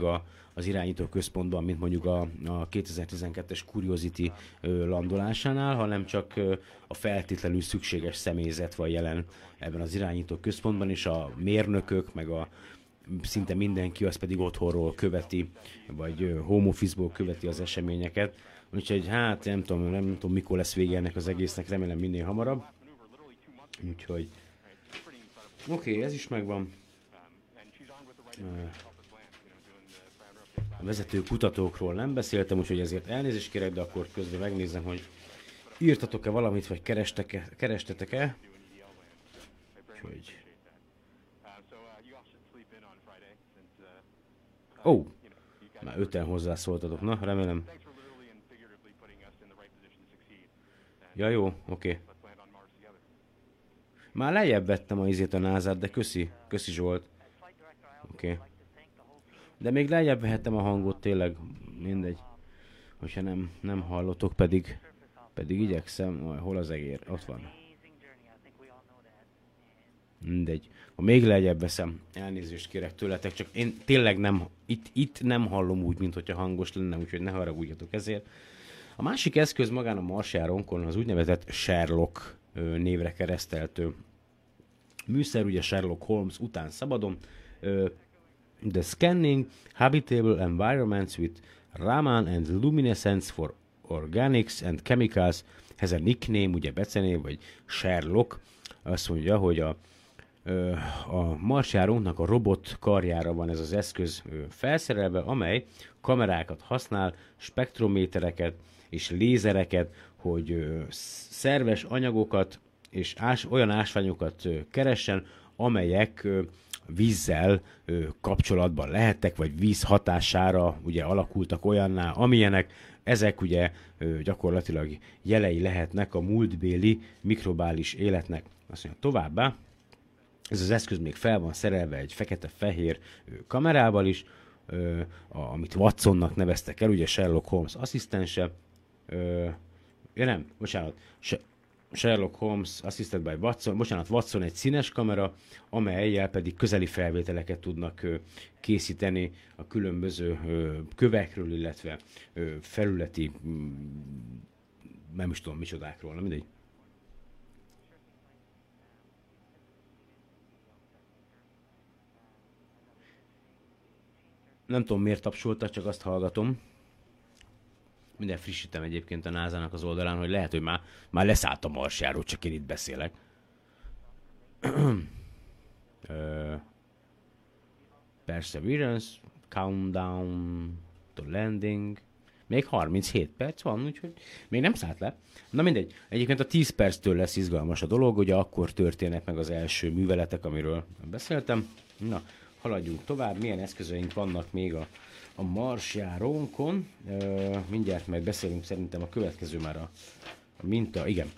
az irányító központban, mint mondjuk a 2012-es Curiosity landolásánál, hanem csak a feltétlenül szükséges személyzet van jelen ebben az irányító központban, és a mérnökök, meg szinte mindenki, az pedig otthonról követi, vagy home office-ból követi az eseményeket. Úgyhogy hát nem tudom mikor lesz vége ennek az egésznek, remélem minél hamarabb. Úgyhogy oké, ez is megvan. A vezető kutatókról nem beszéltem, úgyhogy ezért elnézést kérek, de akkor közben megnézem, hogy írtatok-e valamit, vagy kerestetek-e. Úgyhogy... Ó, már 5-en hozzászóltatok, na remélem. Ja jó, oké. Már lejjebb vettem a izét a NASA-t, de köszi. Köszi Zsolt. Oké. De még lejjebb vehettem a hangot, tényleg. Mindegy. Hogyha nem hallotok, pedig igyekszem. Hol az egér? Ott van. Mindegy. Ha még lejjebb veszem, elnézést kérek tőletek, csak én tényleg nem, itt nem hallom úgy, mint hogyha hangos lenne, úgyhogy ne haragudjatok ezért. A másik eszköz magán a marsjáronkon az úgynevezett Sherlock névre kereszteltő műszer, ugye Sherlock Holmes után szabadon. The Scanning Habitable Environments with Raman and Luminescence for Organics and Chemicals, ez a nickname, ugye becenév, vagy Sherlock, azt mondja, hogy a marsjárónknak a robot karjára van ez az eszköz felszerelve, amely kamerákat használ, spektrométereket és lézereket, hogy szerves anyagokat és olyan ásványokat keressen, amelyek vízzel kapcsolatban lehettek, vagy víz hatására ugye alakultak olyanná, amilyenek. Ezek ugye gyakorlatilag jelei lehetnek a múltbéli mikrobális életnek. Azt mondja, továbbá ez az eszköz még fel van szerelve egy fekete-fehér kamerával is, amit Watsonnak neveztek el, ugye Sherlock Holmes asszisztense. Sherlock Holmes assisted by Watson, Watson egy színes kamera, amellyel pedig közeli felvételeket tudnak készíteni a különböző kövekről, illetve felületi, nem is tudom micsodákról, nem mindegy. Nem tudom miért tapsoltak, csak azt hallgatom. Minden frissítem egyébként a NASA-nak az oldalán, hogy lehet, hogy már leszállt a marsjáról, csak én itt beszélek. Perseverance, countdown to landing. Még 37 perc van, úgyhogy még nem szállt le. Na mindegy, egyébként a 10 perctől lesz izgalmas a dolog, ugye akkor történnek meg az első műveletek, amiről beszéltem. Na, haladjunk tovább, milyen eszközeink vannak még a marsjárónkon. Mindjárt meg beszélünk szerintem a következő már a minta. Igen.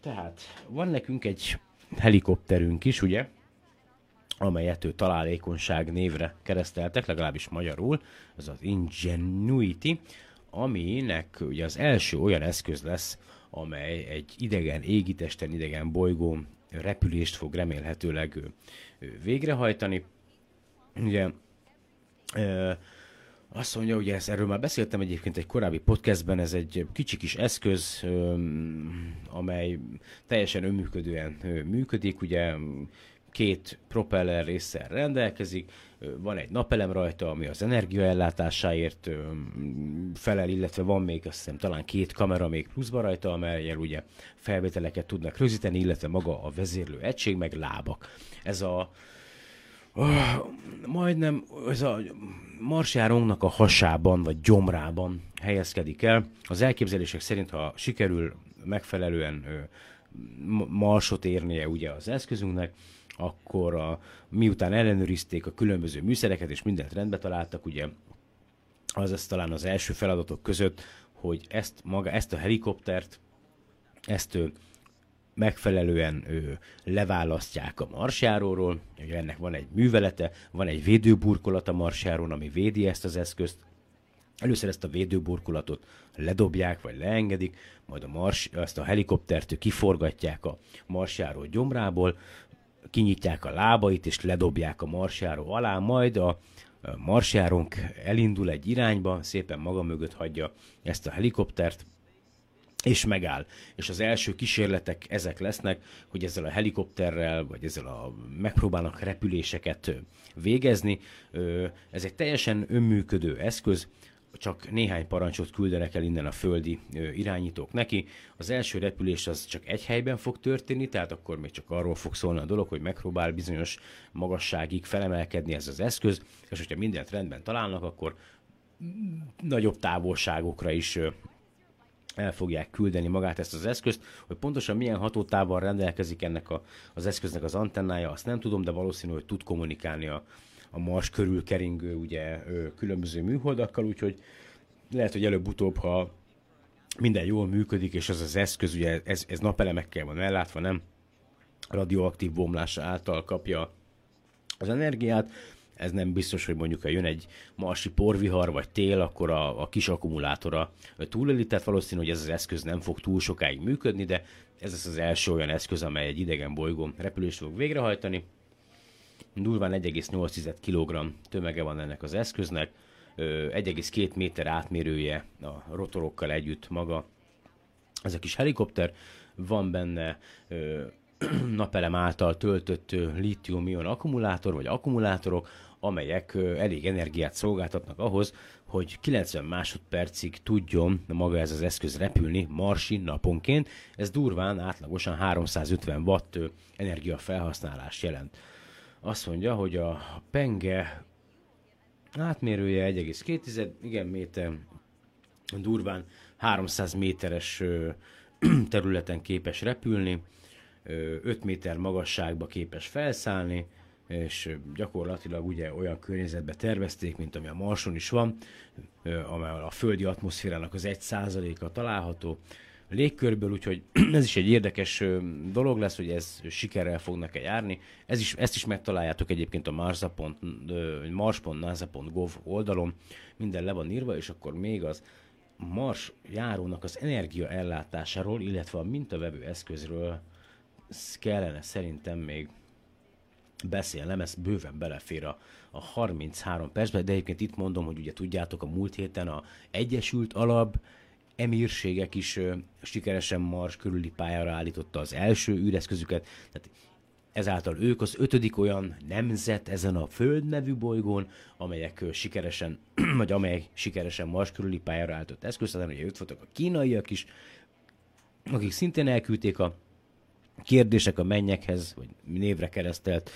Tehát van nekünk egy helikopterünk is, ugye? Amelyet ő találékonyság névre kereszteltek, legalábbis magyarul. Ez az Ingenuity, aminek ugye az első olyan eszköz lesz, amely egy idegen égitesten, idegen bolygón repülést fog remélhetőleg végrehajtani. Ugye azt mondja, ugye erről már beszéltem egyébként egy korábbi podcastben, ez egy kicsi kis eszköz, amely teljesen önműködően működik, ugye két propeller résszel rendelkezik, van egy napelem rajta, ami az energiaellátásáért felel, illetve van még azt hiszem talán két kamera még pluszban rajta, amellyel ugye felvételeket tudnak rögzíteni, illetve maga a vezérlő egység, meg lábak. Ez a majdnem ez a marsjárónknak a hasában vagy gyomrában helyezkedik el. Az elképzelések szerint, ha sikerül megfelelően marsot érnie ugye az eszközünknek, akkor miután ellenőrizték a különböző műszereket és mindent rendbe találtak, ugye az ez talán az első feladatok között, hogy ezt a helikoptert, ezt megfelelően leválasztják a marsjáróról, ennek van egy művelete, van egy védőburkolat a marsjárón, ami védi ezt az eszközt. Először ezt a védőburkolatot ledobják, vagy leengedik, majd ezt a helikoptert kiforgatják a marsjáró gyomrából, kinyitják a lábait, és ledobják a marsjáró alá, majd a marsjárónk elindul egy irányba, szépen maga mögött hagyja ezt a helikoptert, és megáll. És az első kísérletek ezek lesznek, hogy ezzel a helikopterrel, vagy megpróbálnak repüléseket végezni. Ez egy teljesen önműködő eszköz, csak néhány parancsot küldenek el innen a földi irányítók neki. Az első repülés az csak egy helyben fog történni, tehát akkor még csak arról fog szólni a dolog, hogy megpróbál bizonyos magasságig felemelkedni ez az eszköz, és hogyha mindent rendben találnak, akkor nagyobb távolságokra is el fogják küldeni magát ezt az eszközt, hogy pontosan milyen hatótávval rendelkezik ennek az eszköznek az antennája, azt nem tudom, de valószínű, hogy tud kommunikálni a Mars körül keringő ugye, különböző műholdakkal, úgyhogy lehet, hogy előbb-utóbb, ha minden jól működik, és ez az eszköz, ugye ez napelemekkel van ellátva, nem radioaktív bomlása által kapja az energiát. Ez nem biztos, hogy mondjuk, ha jön egy marsi porvihar vagy tél, akkor a kis akkumulátora túléli, tehát valószínű, hogy ez az eszköz nem fog túl sokáig működni, de ez az első olyan eszköz, amely egy idegen bolygón repülést fog végrehajtani. Durván 1,8 kg tömege van ennek az eszköznek, 1,2 méter átmérője a rotorokkal együtt maga. Ez a kis helikopter, van benne napelem által töltött lítium-ion akkumulátor vagy akkumulátorok, amelyek elég energiát szolgáltatnak ahhoz, hogy 90 másodpercig tudjon maga ez az eszköz repülni marsi naponként. Ez durván átlagosan 350 watt energiafelhasználás jelent. Azt mondja, hogy a penge átmérője 1,2 igen, méter, durván 300 méteres területen képes repülni, 5 méter magasságba képes felszállni, és gyakorlatilag ugye olyan környezetbe tervezték, mint ami a Marson is van, amely a földi atmoszférának az 1%-a található légkörből, úgyhogy ez is egy érdekes dolog lesz, hogy ez sikerrel fognak-e járni. Ezt is megtaláljátok egyébként a mars.nasa.gov oldalon, minden le van írva, és akkor még az Mars járónak az energiaellátásáról, illetve a mintavevő eszközről kellene szerintem még beszélnem, ez bőven belefér a 33 percben, de egyébként itt mondom, hogy ugye tudjátok, a múlt héten az Egyesült Arab Emírségek is sikeresen Mars körüli pályára állította az első űreszközüket, tehát ezáltal ők az 5. olyan nemzet ezen a Föld nevű bolygón, amelyek sikeresen, vagy amely sikeresen Mars körüli pályára állított eszközt, aztán ugye jött voltak a kínaiak is, akik szintén elküldték a kérdések a mennyekhez, vagy névre keresztelt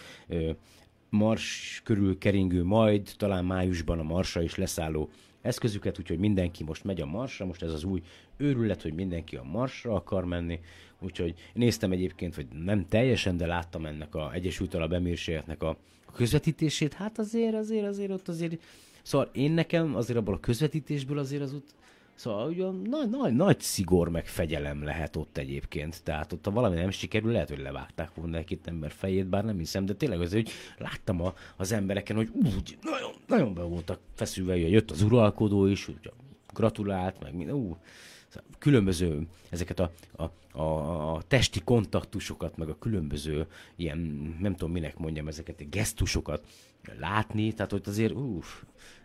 Mars körül keringő, majd talán májusban a Marsra is leszálló eszközüket, úgyhogy mindenki most megy a Marsra, most ez az új őrület, hogy mindenki a Marsra akar menni, úgyhogy néztem egyébként, vagy nem teljesen, de láttam ennek az Egyesült Arab Emírségeknek a közvetítését, hát azért ott azért, szóval én nekem azért abból a közvetítésből azért az út, szóval ugyan nagy szigor meg fegyelem lehet ott egyébként, tehát ott ha valami nem sikerül, lehet, hogy levágták volna egy két ember fejét, bár nem hiszem, de tényleg azért, hogy láttam az embereken, hogy úgy nagyon be voltak feszülve, hogy jött az uralkodó is, úgy gratulált, meg minden, különböző ezeket a testi kontaktusokat, meg a különböző ilyen, nem tudom minek mondjam, ezeket a gesztusokat látni, tehát hogy azért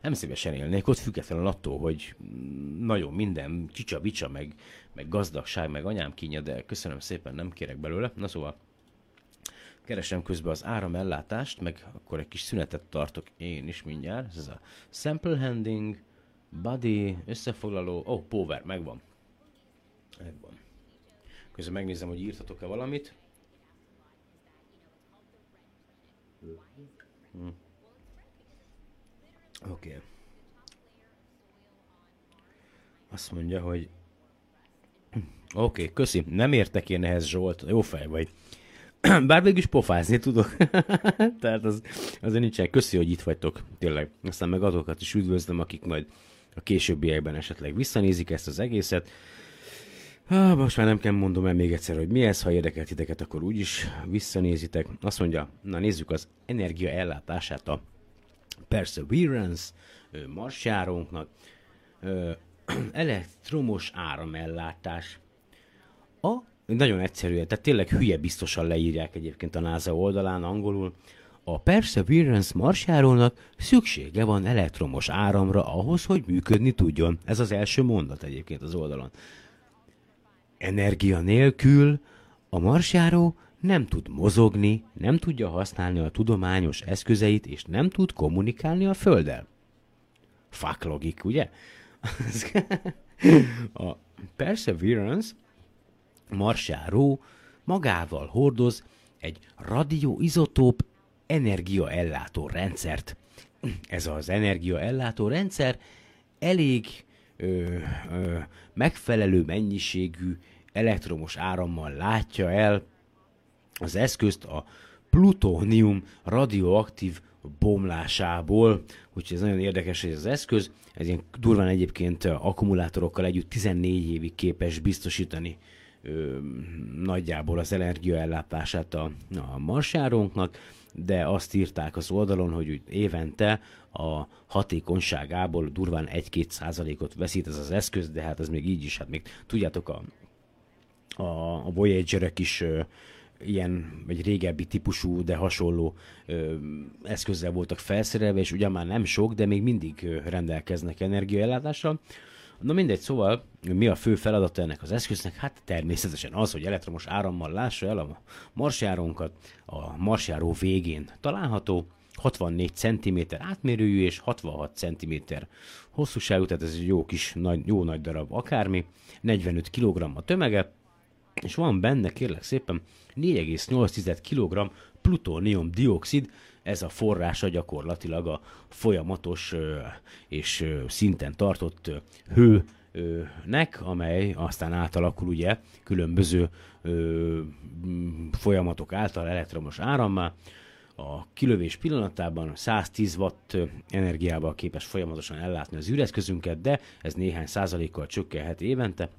nem szívesen élnék ott, függetlenül attól, hogy nagyon minden kicsa-bicsa, meg gazdagság, meg anyám kínja, de köszönöm szépen, nem kérek belőle. Na szóval keresem közben az áramellátást, meg akkor egy kis szünetet tartok én is mindjárt. Ez a sample handling, body, összefoglaló, power, megvan. Közben megnézem, hogy írtatok-e valamit. Oké. Azt mondja, hogy oké, köszi, nem értek én ehhez, Zsolt, jó fej vagy. Bár végül is pofázni tudok. Tehát azért nincsen. Köszi, hogy itt vagytok, tényleg. Aztán meg azokat is üdvözlöm, akik majd a későbbiekben esetleg visszanézik ezt az egészet. Most már nem kell mondom el még egyszer, hogy mi ez, ha érdekelt titeket, akkor úgyis visszanézitek. Azt mondja, na nézzük az energia ellátását a Perseverance marsjárónknak. Elektromos áramellátás. Nagyon egyszerű, tehát tényleg hülye biztosan leírják egyébként a NASA oldalán angolul. A Perseverance marsjárónak szüksége van elektromos áramra ahhoz, hogy működni tudjon. Ez az első mondat egyébként az oldalon. Energia nélkül a marsjáró nem tud mozogni, nem tudja használni a tudományos eszközeit, és nem tud kommunikálni a Földdel. Fuck logik, ugye? A Perseverance marsjáró magával hordoz egy radioizotóp energiaellátó rendszert. Ez az energiaellátó rendszer elég megfelelő mennyiségű elektromos árammal látja el az eszközt a plutónium radioaktív bomlásából, úgyhogy ez nagyon érdekes, hogy ez az eszköz, ez ilyen durván egyébként akkumulátorokkal együtt 14 évig képes biztosítani nagyjából az energiaellátását a marsjárónknak, de azt írták az oldalon, hogy évente a hatékonyságából durván 1-2%-ot veszít ez az eszköz, de hát ez még így is, hát még tudjátok a Voyager-ek is ilyen, egy régebbi típusú, de hasonló eszközzel voltak felszerelve, és ugyan már nem sok, de még mindig rendelkeznek energiaellátással. Na mindegy, szóval mi a fő feladata ennek az eszköznek? Hát természetesen az, hogy elektromos árammal lássa el a marsjárónkat. A marsjáró végén található, 64 cm átmérőjű és 66 cm hosszúságú, tehát ez egy jó kis, jó nagy darab akármi, 45 kg a tömege, és van benne, kérlek szépen, 4,8 kg plutónium-dioxid, ez a forrása gyakorlatilag a folyamatos és szinten tartott hőnek, amely aztán átalakul ugye különböző folyamatok által elektromos árammá. A kilövés pillanatában 110 watt energiával képes folyamatosan ellátni az űreszközünket, de ez néhány százalékkal csökkenhet évente.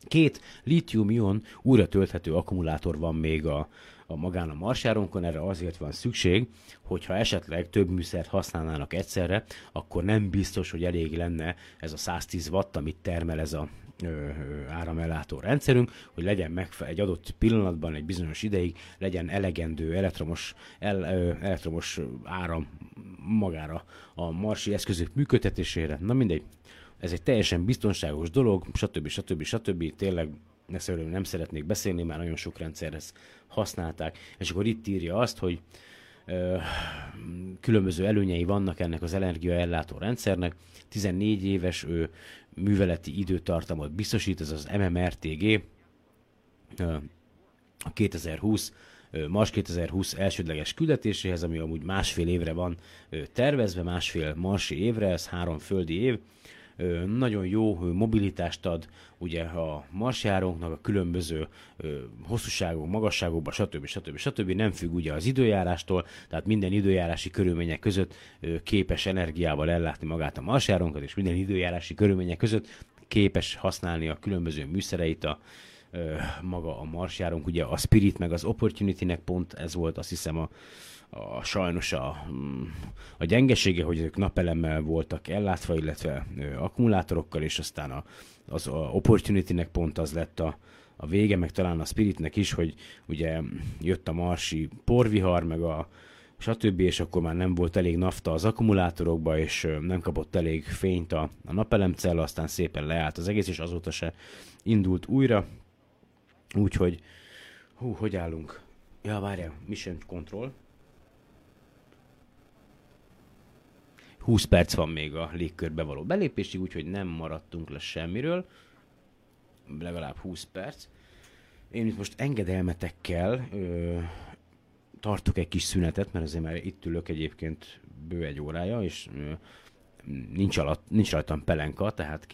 2 lítium-ion újra tölthető akkumulátor van még a magán a marsjárónkon, erre azért van szükség, hogyha esetleg több műszert használnának egyszerre, akkor nem biztos, hogy elég lenne ez a 110 watt, amit termel ez a áramellátó rendszerünk, hogy legyen egy adott pillanatban, egy bizonyos ideig legyen elegendő elektromos áram magára a marsi eszközök működtetésére. Na mindegy, ez egy teljesen biztonságos dolog, stb. Tényleg egyszerűen nem szeretnék beszélni, már nagyon sok rendszerhez használták. És akkor itt írja azt, hogy különböző előnyei vannak ennek az energiaellátó rendszernek. 14 éves műveleti időtartamot biztosít, ez az MMRTG, a 2020 Mars 2020 elsődleges küldetéséhez, ami amúgy másfél évre van tervezve, másfél marsi évre, ez 3 földi év. Nagyon jó mobilitást ad ugye a marsjárónknak a különböző hosszúságok, magasságokban, stb. Nem függ ugye az időjárástól, tehát minden időjárási körülmények között képes energiával ellátni magát a marsjárónkat, és minden időjárási körülmények között képes használni a különböző műszereit a maga a marsjárónk. Ugye a Spirit meg az Opportunity-nek pont ez volt, azt hiszem sajnos a gyengesége, hogy ők napelemmel voltak ellátva, illetve akkumulátorokkal, és aztán az Opportunity-nek pont az lett a vége, meg talán a Spiritnek is, hogy ugye jött a marsi porvihar, meg a stb., és akkor már nem volt elég nafta az akkumulátorokba, és nem kapott elég fényt a napelemcella, aztán szépen leállt az egész, és azóta se indult újra. Úgyhogy, hogy állunk? Ja, várjál, Mission Control. 20 perc van még a légkörbe való belépésig, úgyhogy nem maradtunk le semmiről. Legalább 20 perc. Én itt most engedelmetekkel tartok egy kis szünetet, mert azért már itt ülök egyébként bő egy órája, és nincs rajtam pelenka, tehát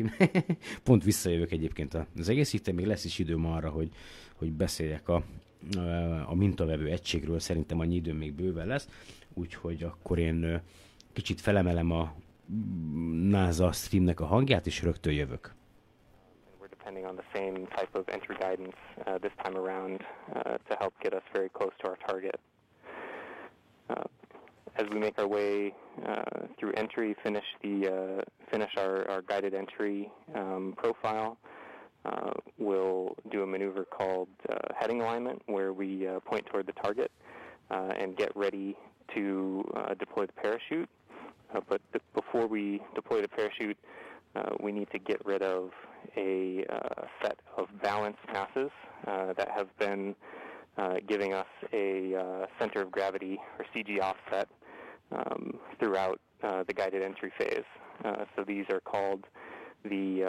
pont visszajövök egyébként az egész héten, még lesz is időm arra, hogy beszéljek a mintavevő egységről, szerintem annyi időm még bőven lesz, úgyhogy akkor én kicsit felemelem a NASA streamnek a hangját, és rögtön jövök. As we make our way through entry, finish our guided entry profile, we'll do a maneuver called heading alignment, where we point toward the target and get ready to deploy the parachute. But before we deploy the parachute, we need to get rid of a set of balanced masses that have been giving us a center of gravity or CG offset throughout the guided entry phase. So these are called the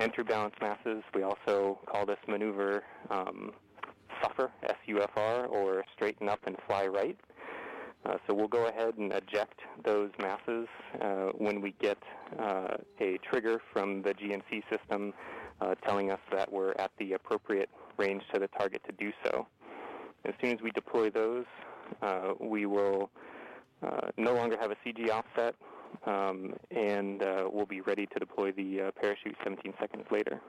entry balance masses. We also call this maneuver SUFR, S-U-F-R, or straighten up and fly right. So we'll go ahead and eject those masses when we get a trigger from the GNC system telling us that we're at the appropriate range to the target to do so. As soon as we deploy those, We will no longer have a CG offset, and we'll be ready to deploy the parachute 17 seconds later.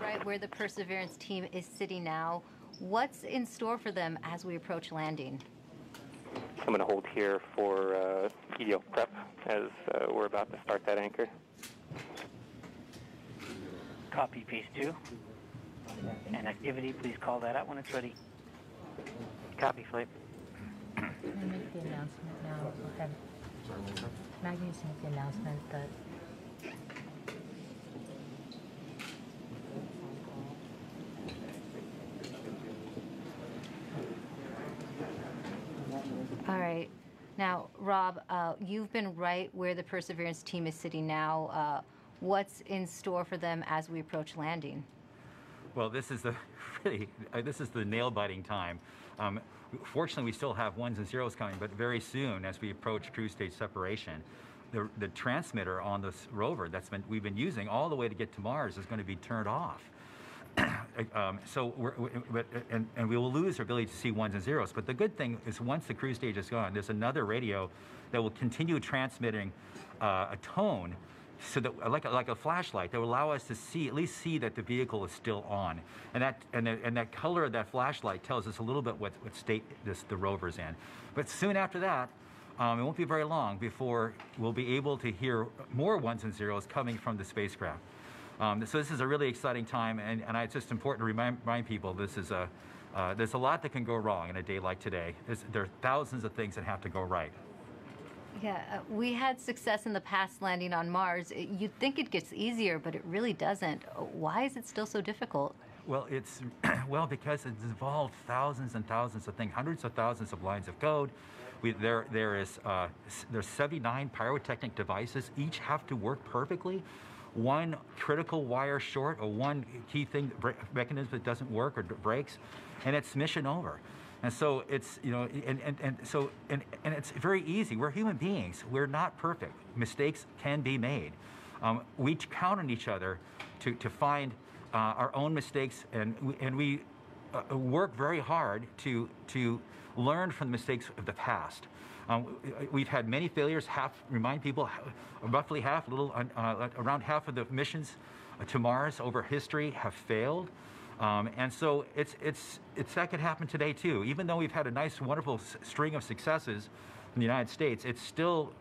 Right where the Perseverance team is sitting now, what's in store for them as we approach landing? I'm going to hold here for EDL prep as we're about to start that anchor. Copy, piece 2. And activity, please call that out when it's ready. Copy, flight. I'm going to make the announcement now. Okay. Magnus make the announcement that all right. Now, Rob, you've been right where the Perseverance team is sitting now. What's in store for them as we approach landing? Well, this is the really this is the nail-biting time. Fortunately, we still have ones and zeros coming, but very soon, as we approach crew stage separation, the transmitter on this rover that's been we've been using all the way to get to Mars is going to be turned off. So and we will lose our ability to see ones and zeros. But the good thing is once the crew stage is gone, there's another radio that will continue transmitting a tone, so that like a flashlight that will allow us to see at least see that the vehicle is still on. And that color of that flashlight tells us a little bit what state the rover's in. But soon after that, it won't be very long before we'll be able to hear more ones and zeros coming from the spacecraft. So this is a really exciting time, and it's just important to remind people this is a, there's a lot that can go wrong in a day like today. There are thousands of things that have to go right. Yeah, we had success in the past landing on Mars. You'd think it gets easier, but it really doesn't. Why is it still so difficult? Well, it's well because it's involved thousands and thousands of things, hundreds of thousands of lines of code. There's 79 pyrotechnic devices. Each have to work perfectly. One critical wire short or one key thing, mechanism that doesn't work or breaks, and it's mission over. And so it's, you know, and it's very easy. We're human beings. We're not perfect. Mistakes can be made. We count on each other to find our own mistakes, and we work very hard to learn from the mistakes of the past. We've had many failures. Remind people, roughly half, around half of the missions to Mars over history have failed, and so it's that could happen today too. Even though we've had a nice, wonderful string of successes in the United States, it's still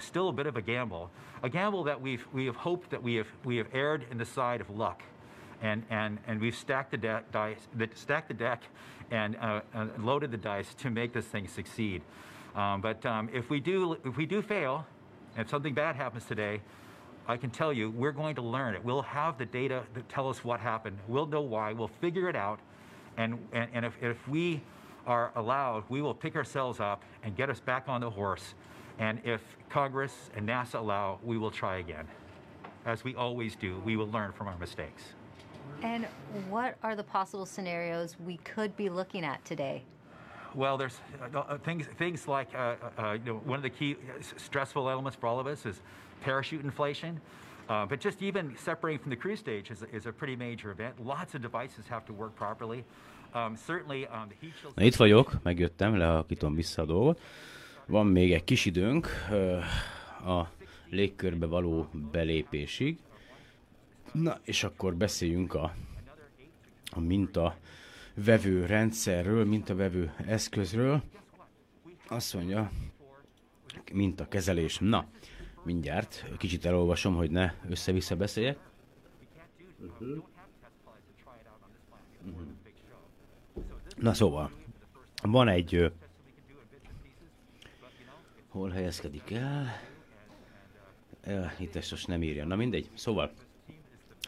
still a bit of a gamble that we have hoped that we have erred in the side of luck. And we've stacked the deck and loaded the dice to make this thing succeed. But if we do fail, if something bad happens today, I can tell you we're going to learn it. We'll have the data that tell us what happened. We'll know why. We'll figure it out. And if we are allowed, we will pick ourselves up and get us back on the horse. And if Congress and NASA allow, we will try again. As we always do, we will learn from our mistakes. And what are the possible scenarios we could be looking at today? Well, there's things like you know, one of the key stressful elements for all of us is parachute inflation. But just even separating from the crew stage is a pretty major event. Lots of devices have to work properly. Certainly, the heat shield. Na, itt vagyok, megjöttem, lehalkítom vissza a dolgot. Van még egy kis időnk a légkörbe való belépésig. Na, és akkor beszéljünk a mintavevő rendszerről, mintavevő eszközről. Azt mondja, mintakezelés. Na, mindjárt kicsit elolvasom, hogy ne össze-vissza beszéljek. Na szóval, van egy... Hol helyezkedik el? Itt ezt most nem írja. Na mindegy, szóval...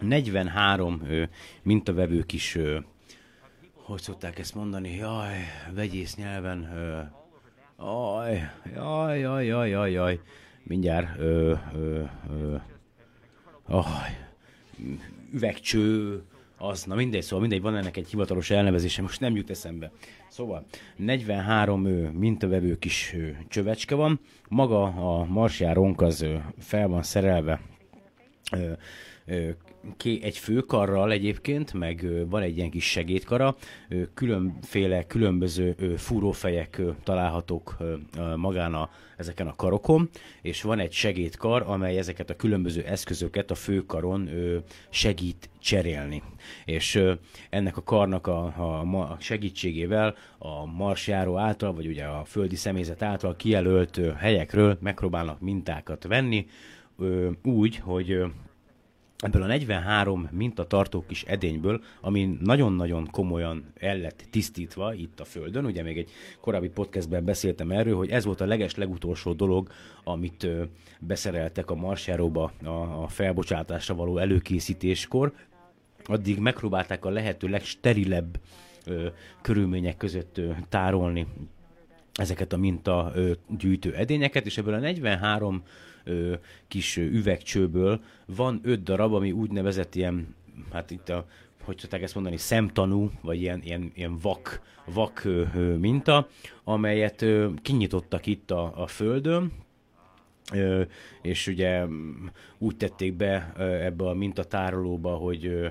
43 mintavevő kis, hogy szokták ezt mondani, jaj, vegyész nyelven, jaj, mindjárt, üvegcső, az, na mindegy, szóval mindegy, van ennek egy hivatalos elnevezése, most nem jut eszembe. Szóval 43 mintavevő kis csövecske van, maga a marsjárónk az fel van szerelve egy főkarral egyébként, meg van egy ilyen kis segédkara, különféle, különböző fúrófejek találhatók magán ezeken a karokon, és van egy segédkar, amely ezeket a különböző eszközöket a főkaron segít cserélni. És ennek a karnak a segítségével a marsjáró által, vagy ugye a földi személyzet által kijelölt helyekről megpróbálnak mintákat venni, úgy, hogy ebből a 43 mintatartó kis edényből, ami nagyon-nagyon komolyan el lett tisztítva itt a Földön, ugye még egy korábbi podcastben beszéltem erről, hogy ez volt a legeslegutolsó dolog, amit beszereltek a marsjáróba a felbocsátásra való előkészítéskor, addig megpróbálták a lehető legsterilebb körülmények között tárolni ezeket a mintagyűjtő edényeket, és ebből a 43 kis üvegcsőből van 5 darab, ami úgynevezett ilyen, hát itt a, hogy tudták ezt mondani, szemtanú, vagy ilyen vak minta, amelyet kinyitottak itt a Földön, és ugye úgy tették be ebbe a mintatárolóba, hogy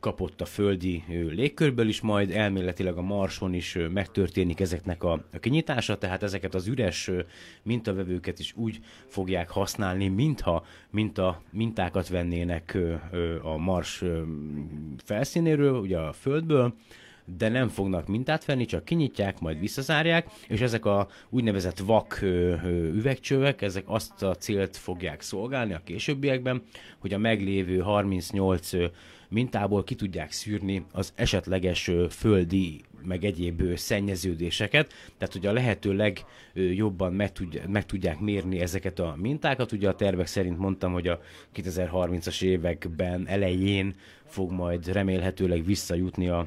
kapott a földi légkörből is, majd elméletileg a Marson is megtörténik ezeknek a kinyitása, tehát ezeket az üres mintavevőket is úgy fogják használni, mintha mintákat vennének a Mars felszínéről, ugye a Földből, de nem fognak mintát venni, csak kinyitják, majd visszazárják, és ezek a úgynevezett vak üvegcsövek, ezek azt a célt fogják szolgálni a későbbiekben, hogy a meglévő 38 mintából ki tudják szűrni az esetleges földi, meg egyéb szennyeződéseket, tehát ugye a lehető legjobban meg tudják mérni ezeket a mintákat. Ugye a tervek szerint mondtam, hogy a 2030-as években elején fog majd remélhetőleg visszajutni a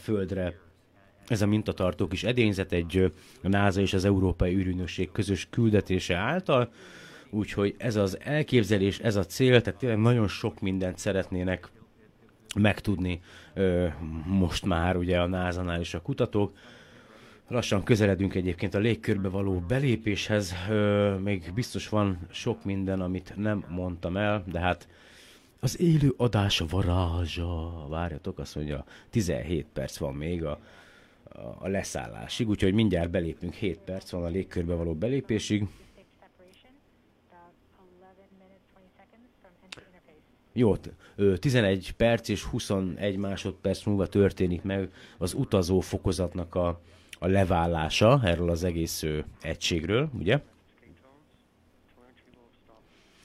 Földre ez a mintatartó kis edényzet egy a NASA és az Európai űrügynökség közös küldetése által, úgyhogy ez az elképzelés, ez a cél, tehát tényleg nagyon sok mindent szeretnének megtudni most már ugye a NASA-nál is a kutatók. Lassan közeledünk egyébként a légkörbe való belépéshez, még biztos van sok minden, amit nem mondtam el, de hát az élő adás varázsa, várjatok, azt mondja, 17 perc van még a leszállásig, úgyhogy mindjárt belépünk, 7 perc van a légkörbe való belépésig. Jó, 11 perc és 21 másodperc múlva történik meg az utazó fokozatnak a leválása erről az egész egységről, ugye?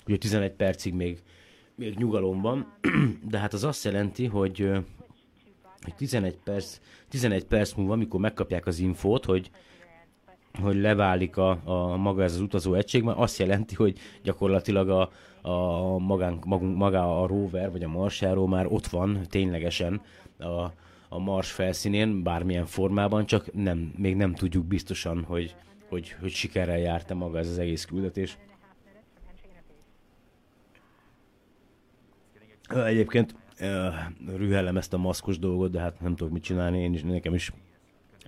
Ugye 11 percig még nyugalomban, de hát az azt jelenti, hogy 11 perc múlva, amikor megkapják az infót, hogy leválik a maga ez az utazó egység, már azt jelenti, hogy gyakorlatilag maga a rover vagy a marsjáró már ott van ténylegesen a Mars felszínén, bármilyen formában, csak még nem tudjuk biztosan, hogy sikerrel járt-e maga ez az egész küldetés. Egyébként rühellem ezt a maszkos dolgot, de hát nem tudok mit csinálni, nekem is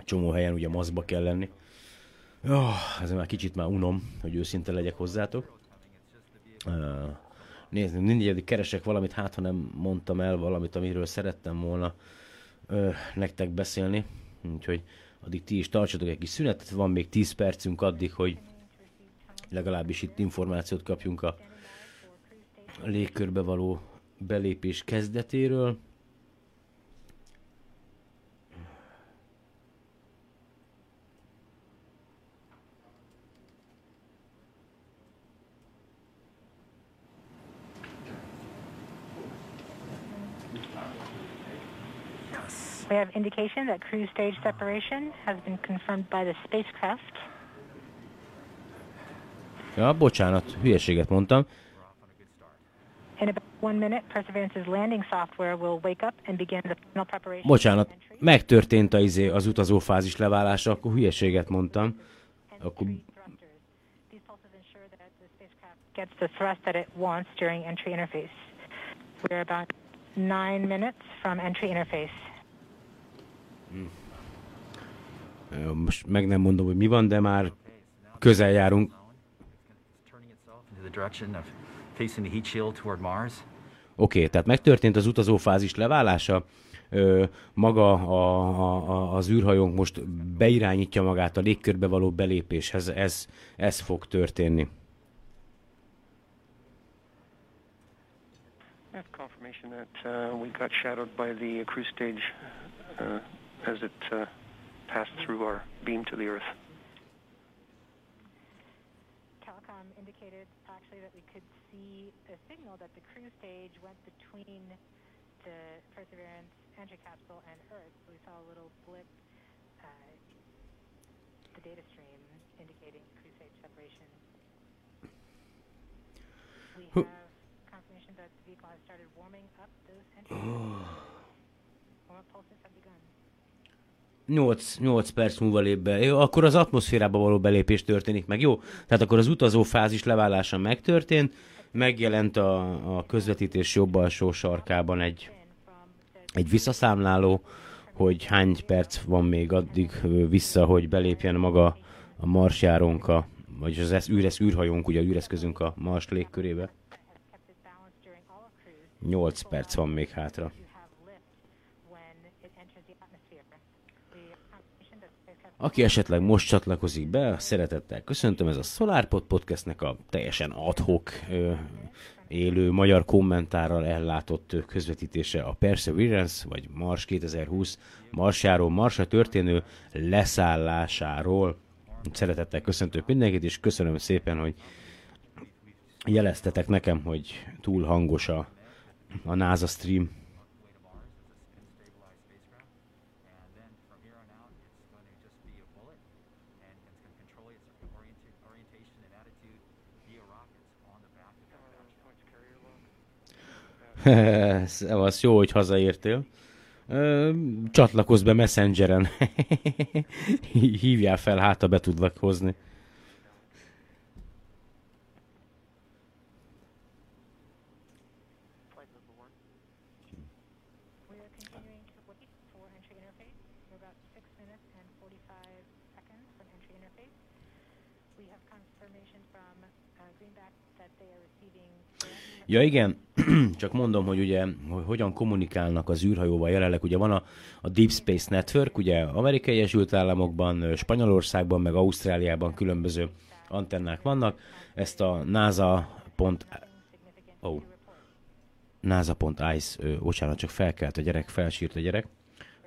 csomó helyen ugye maszkba kell lenni. Ez már kicsit unom, hogy őszinte legyek hozzátok. Nézd, mindig keresek valamit, hát ha nem mondtam el valamit, amiről szerettem volna nektek beszélni. Úgyhogy addig ti is tartsatok egy kis szünetet, van még 10 percünk addig, hogy legalábbis itt információt kapjunk a légkörbe való belépés kezdetéről. We have indication that crew stage separation has been confirmed by the spacecraft. Ja, bocsánat, hülyeséget mondtam. Bocsánat, megtörtént az utazófázis leválása, akkor hülyeséget mondtam. Akkor... Most meg nem mondom, hogy mi van, de már közel járunk. Oké, tehát megtörtént az utazófázis leválása, maga az űrhajónk most beirányítja magát a légkörbe való belépéshez, ez fog történni. Nyolc perc múlva lép be. Jó, akkor az atmoszférába való belépés történik meg, jó? Tehát akkor az utazó fázis leválása megtörtént, megjelent a közvetítés jobb alsó sarkában egy visszaszámláló, hogy hány perc van még addig vissza, hogy belépjen maga a marsjárónk, vagy az űrhajónk, ugye űreszközünk a Mars légkörébe. 8 perc van még hátra. Aki esetleg most csatlakozik be, szeretettel köszöntöm, ez a SolarPod Podcastnek a teljesen ad-hoc élő magyar kommentárral ellátott közvetítése a Perseverance, vagy Mars 2020 marsjáról, Marsra történő leszállásáról. Szeretettel köszöntök mindenkit, és köszönöm szépen, hogy jeleztetek nekem, hogy túl hangos a NASA stream. Szevasz, jó, hogy hazaértél. Csatlakozz be Messengeren. Hívjál fel, hát ha be tudlak hozni. Ja igen, csak mondom, hogy ugye hogy hogyan kommunikálnak az űrhajóval jelenleg. Ugye van a Deep Space Network, ugye Amerikai Egyesült Államokban, Spanyolországban, meg Ausztráliában különböző antennák vannak. Ezt a NASA.ice, bocsánat, csak felkelt a gyerek, felsírt a gyerek,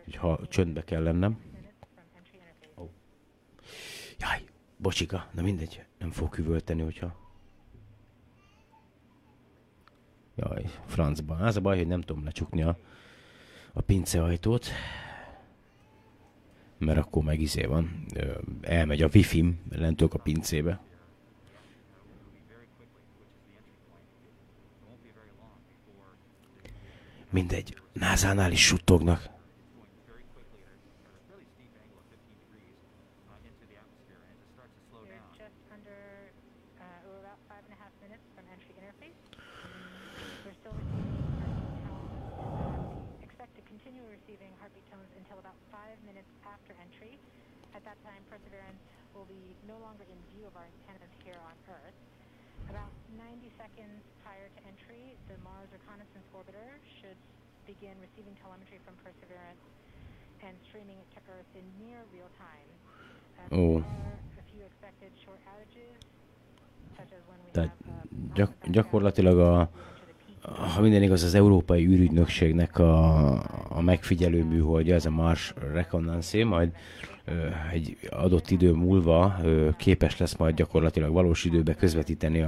hogyha csöndbe kell lennem. Jaj, bocsika, na mindegy, nem fog üvölteni, hogyha... Jaj, francban. Az a baj, hogy nem tudom lecsukni a pinceajtót, mert akkor meg izé van. Elmegy a wifi-m, lentök a pincébe. Mindegy, NASA-nál is suttognak. Ó. Tehát gyakorlatilag ha minden igaz, az Európai űrügynökségnek a megfigyelő műholdja, ez a Mars Reconnaissance, majd egy adott idő múlva képes lesz majd gyakorlatilag valós időbe közvetíteni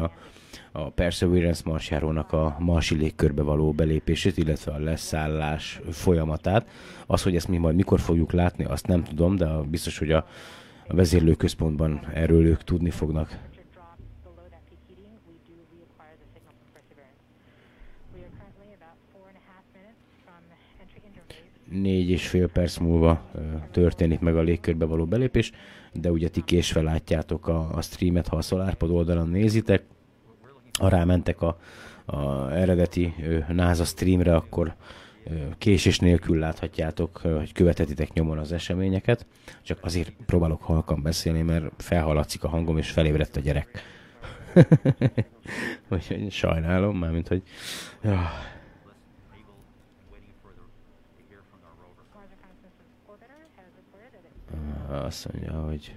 a Perseverance marsjárónak a marsi légkörbe való belépését, illetve a leszállás folyamatát. Az, hogy ezt mi majd mikor fogjuk látni, azt nem tudom, de biztos, hogy a vezérlőközpontban erről ők tudni fognak. Négy és fél perc múlva történik meg a légkörbe való belépés, de ugye ti késve látjátok a streamet, ha a SolarPod oldalon nézitek, ha rámentek a eredeti NASA streamre, akkor késés nélkül láthatjátok, hogy követhetitek nyomon az eseményeket. Csak azért próbálok halkan beszélni, mert felhaladszik a hangom, és felébredt a gyerek. Úgyhogy sajnálom, mármint, hogy... Azt mondja, hogy...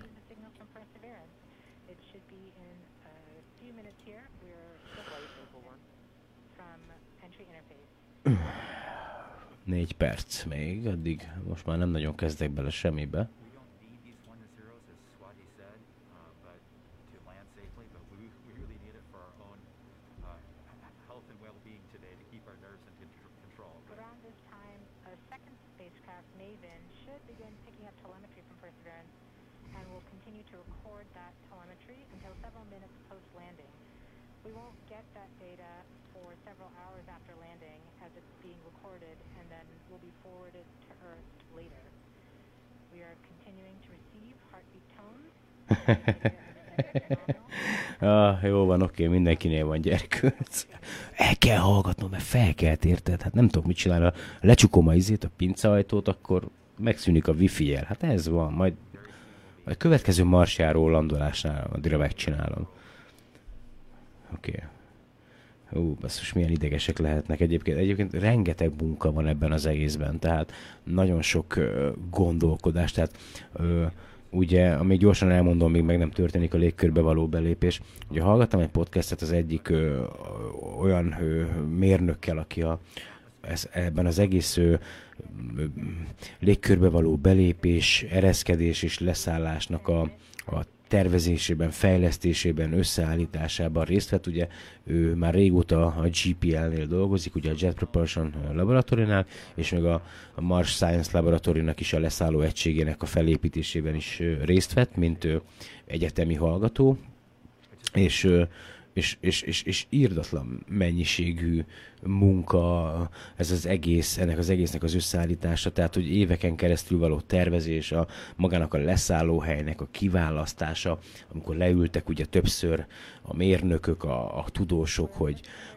Négy perc még, addig most már nem nagyon kezdek bele semmibe. Jó van, oké, mindenkinél van gyerkőc. El kell hallgatnom, mert felkelt, érted? Hát nem tudok mit csinálni. Ha lecsukom a izét, a pincahajtót, akkor megszűnik a wifi-jel. Hát ez van, majd következő marsjáró landolásnál addigra megcsinálom. Oké. Hú, basszus, milyen idegesek lehetnek egyébként. Egyébként rengeteg munka van ebben az egészben, tehát nagyon sok gondolkodás, tehát... Ugye, amíg gyorsan elmondom, még meg nem történik a légkörbe való belépés. Ugye hallgattam egy podcastet az egyik olyan mérnökkel, aki ebben az egész légkörbe való belépés, ereszkedés és leszállásnak a tervezésében, fejlesztésében, összeállításában részt vett. Ugye ő már régóta a JPL-nél dolgozik, ugye a Jet Propulsion Laboratory-nál, és még a Mars Science Laboratory-nak is a leszálló egységének a felépítésében is részt vett, mint egyetemi hallgató, és írdatlan mennyiségű munka ez az egész, ennek az egésznek az összeállítása, tehát hogy éveken keresztül való tervezés, a magának a leszállóhelynek a kiválasztása, amikor leültek ugye többször a mérnökök, a tudósok,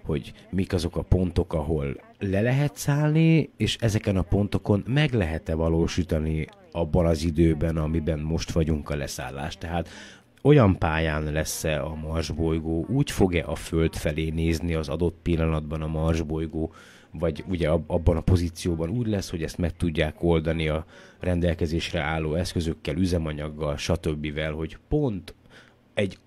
hogy mik azok a pontok, ahol le lehet szállni, és ezeken a pontokon meg lehet-e valósítani abban az időben, amiben most vagyunk a leszállást. Tehát olyan pályán lesz-e a marsbolygó, úgy fog-e a Föld felé nézni az adott pillanatban a marsbolygó, vagy ugye abban a pozícióban úgy lesz, hogy ezt meg tudják oldani a rendelkezésre álló eszközökkel, üzemanyaggal, stb., hogy pont egy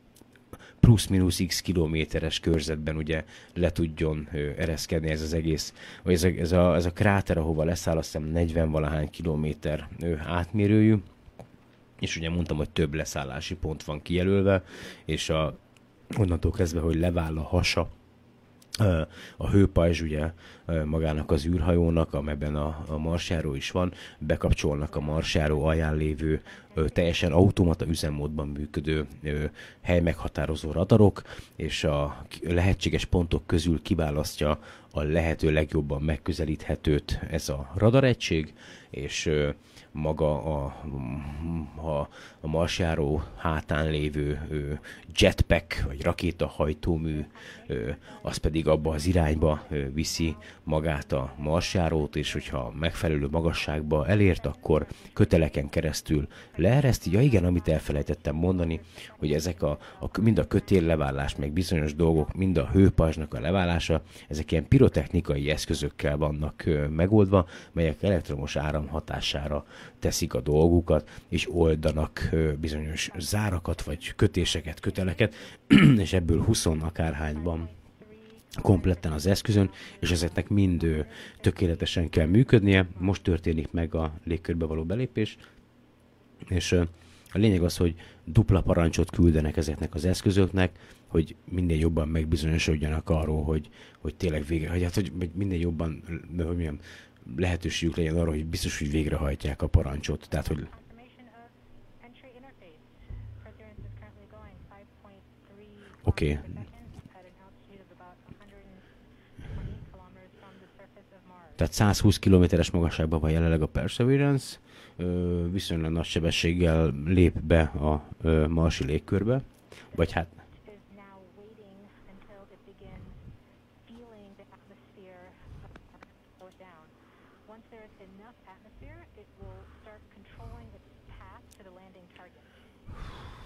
plusz-minusz x kilométeres körzetben ugye le tudjon ereszkedni ez az egész, vagy ez a kráter, ahova leszáll, azt hiszem 40-valahány kilométer átmérőjű, és ugye mondtam, hogy több leszállási pont van kijelölve, és onnantól kezdve, hogy leváll a hasa, a hőpajzs ugye magának az űrhajónak, amelyben a marsjáró is van, bekapcsolnak a marsjáró alján lévő teljesen automata üzemmódban működő helymeghatározó radarok, és a lehetséges pontok közül kiválasztja a lehető legjobban megközelíthetőt ez a radaregység, és maga a marsjáró hátán lévő jetpack vagy rakétahajtómű, az pedig abba az irányba viszi magát a marsjárót, és hogyha megfelelő magasságba elért, akkor köteleken keresztül leereszti. Ja igen, amit elfelejtettem mondani, hogy ezek mind a kötélleválás, meg bizonyos dolgok, mind a hőpajzsnak a leválása, ezek ilyen pirotechnikai eszközökkel vannak megoldva, melyek elektromos áram hatására teszik a dolgukat, és oldanak bizonyos zárakat, vagy kötéseket, köteleket, és ebből 20 akárhányban kompletten az eszközön, és ezeknek mind tökéletesen kell működnie. Most történik meg a légkörbe való belépés, és a lényeg az, hogy dupla parancsot küldenek ezeknek az eszközöknek, hogy minden jobban megbizonyosodjanak arról, hogy tényleg végrehajtják, hogy minden jobban, hogy milyen lehetőségük legyen arra, hogy biztos, hogy végrehajtják a parancsot. Tehát, hogy oké. Tehát 120 kilométeres magasságban van jelenleg a Perseverance, viszonylag nagy sebességgel lép be a marsi légkörbe, vagy hát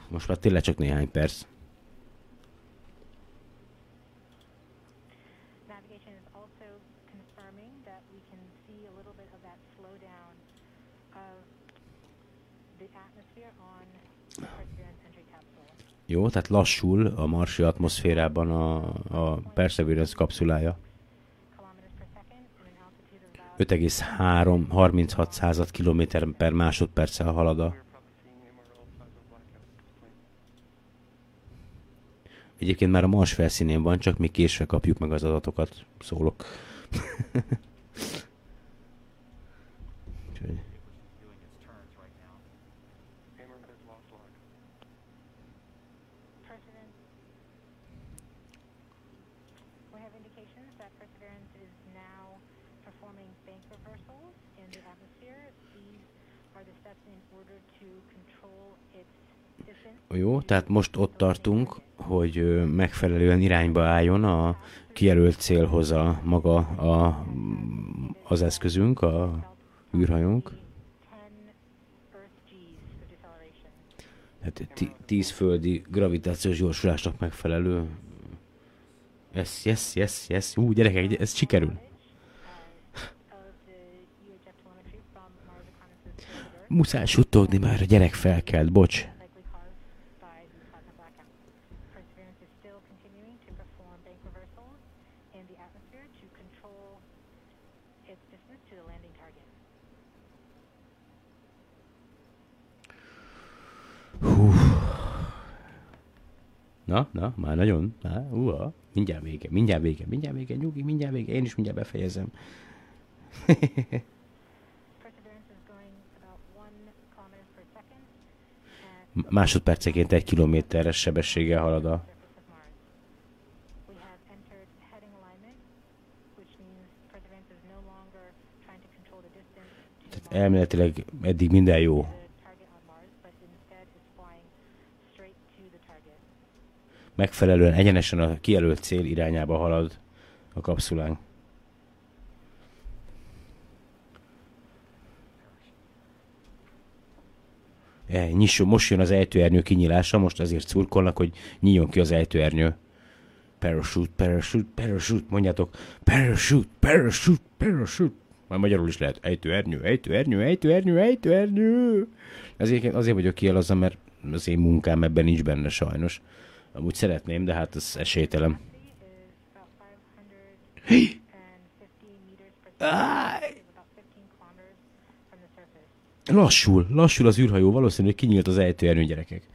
most már tényleg csak néhány perc. navigation is also confirming that we can see a little bit of that slowdown of the atmosphere on Perseverance entry capsule. Jó, tehát lassul a marsi atmoszférában a Perseverance kapszulája. 5,36 kilométer per másodperccel halad a... Egyébként már a Mars felszínén van, csak még késve kapjuk meg az adatokat. Szólok. Jó, tehát most ott tartunk, hogy megfelelően irányba álljon a kijelölt célhoz a maga az eszközünk, a űrhajónk. Hát 10 földi gravitációs gyorsulásnak megfelelő. Yes. Ú, gyerekek, ez sikerül. Muszáj suttogni már, a gyerek felkelt, bocs. Hú. Na, már nagyon. Mindjárt vége, nyugi, én is mindjárt befejezem. Másodperceként 1 kilométeres sebességgel halad a... Tehát elméletileg eddig minden jó. Megfelelően egyenesen a kijelölt cél irányába halad a kapszulánk. Nyissó, most jön az ejtőernyő kinyílása, most azért szurkolnak, hogy nyíljon ki az ejtőernyő. Parachute, mondjátok. Parachute. Majd magyarul is lehet. Ejtőernyő. Azért vagyok kijelazza, mert az én munkám ebben nincs benne sajnos. Amúgy szeretném, de hát az esélytelen. Hey! Lassul az űrhajó, valószínűleg kinyílt az ejtőernyő, gyerekek.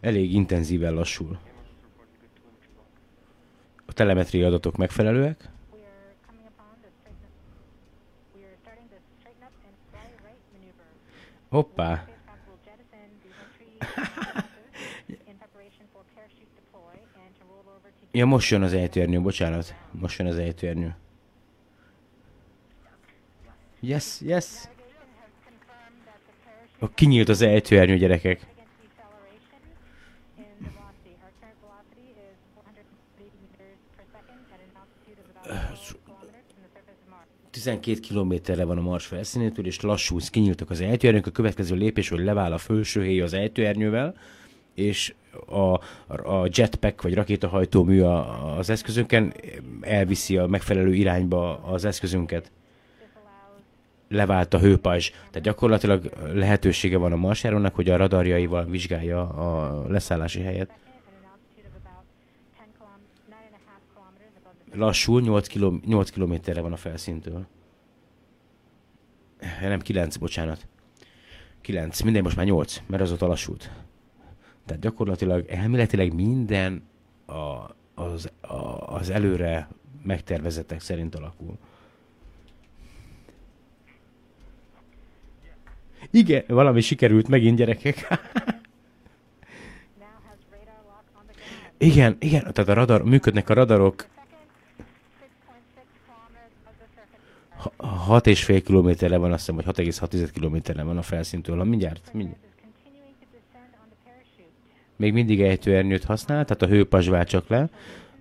Elég intenzíven lassul. A telemetriai adatok megfelelőek. Hoppá! Ja, most jön az ejtőernyő, bocsánat. Most jön az ejtőernyő. Yes. Kinyílt az ejtőernyő, gyerekek. ...12 kilométerre van a Mars felszínétől, és lassulsz, kinyíltak az ejtőernyők. A következő lépés, hogy levál a felső héj az ejtőernyővel, és a jetpack vagy rakétahajtómű az eszközünkön elviszi a megfelelő irányba az eszközünket. Levált a hőpajzs. Tehát gyakorlatilag lehetősége van a marsjárónak, hogy a radarjaival vizsgálja a leszállási helyet. Lassul, 8 kilométerre van a felszíntől. Nem, 9, bocsánat. 9, mindegy, most már 8, mert azóta lassult. Tehát gyakorlatilag elméletileg minden az előre megtervezettek szerint alakul. Igen, valami sikerült megint, gyerekek. Igen, tehát működnek a radarok. 6,5 kilométerre van, azt hiszem, hogy 6,6 kilométerre van a felszíntől. Mindjárt. Még mindig ejtőernyőt használ, tehát a hőpajzs vált csak le.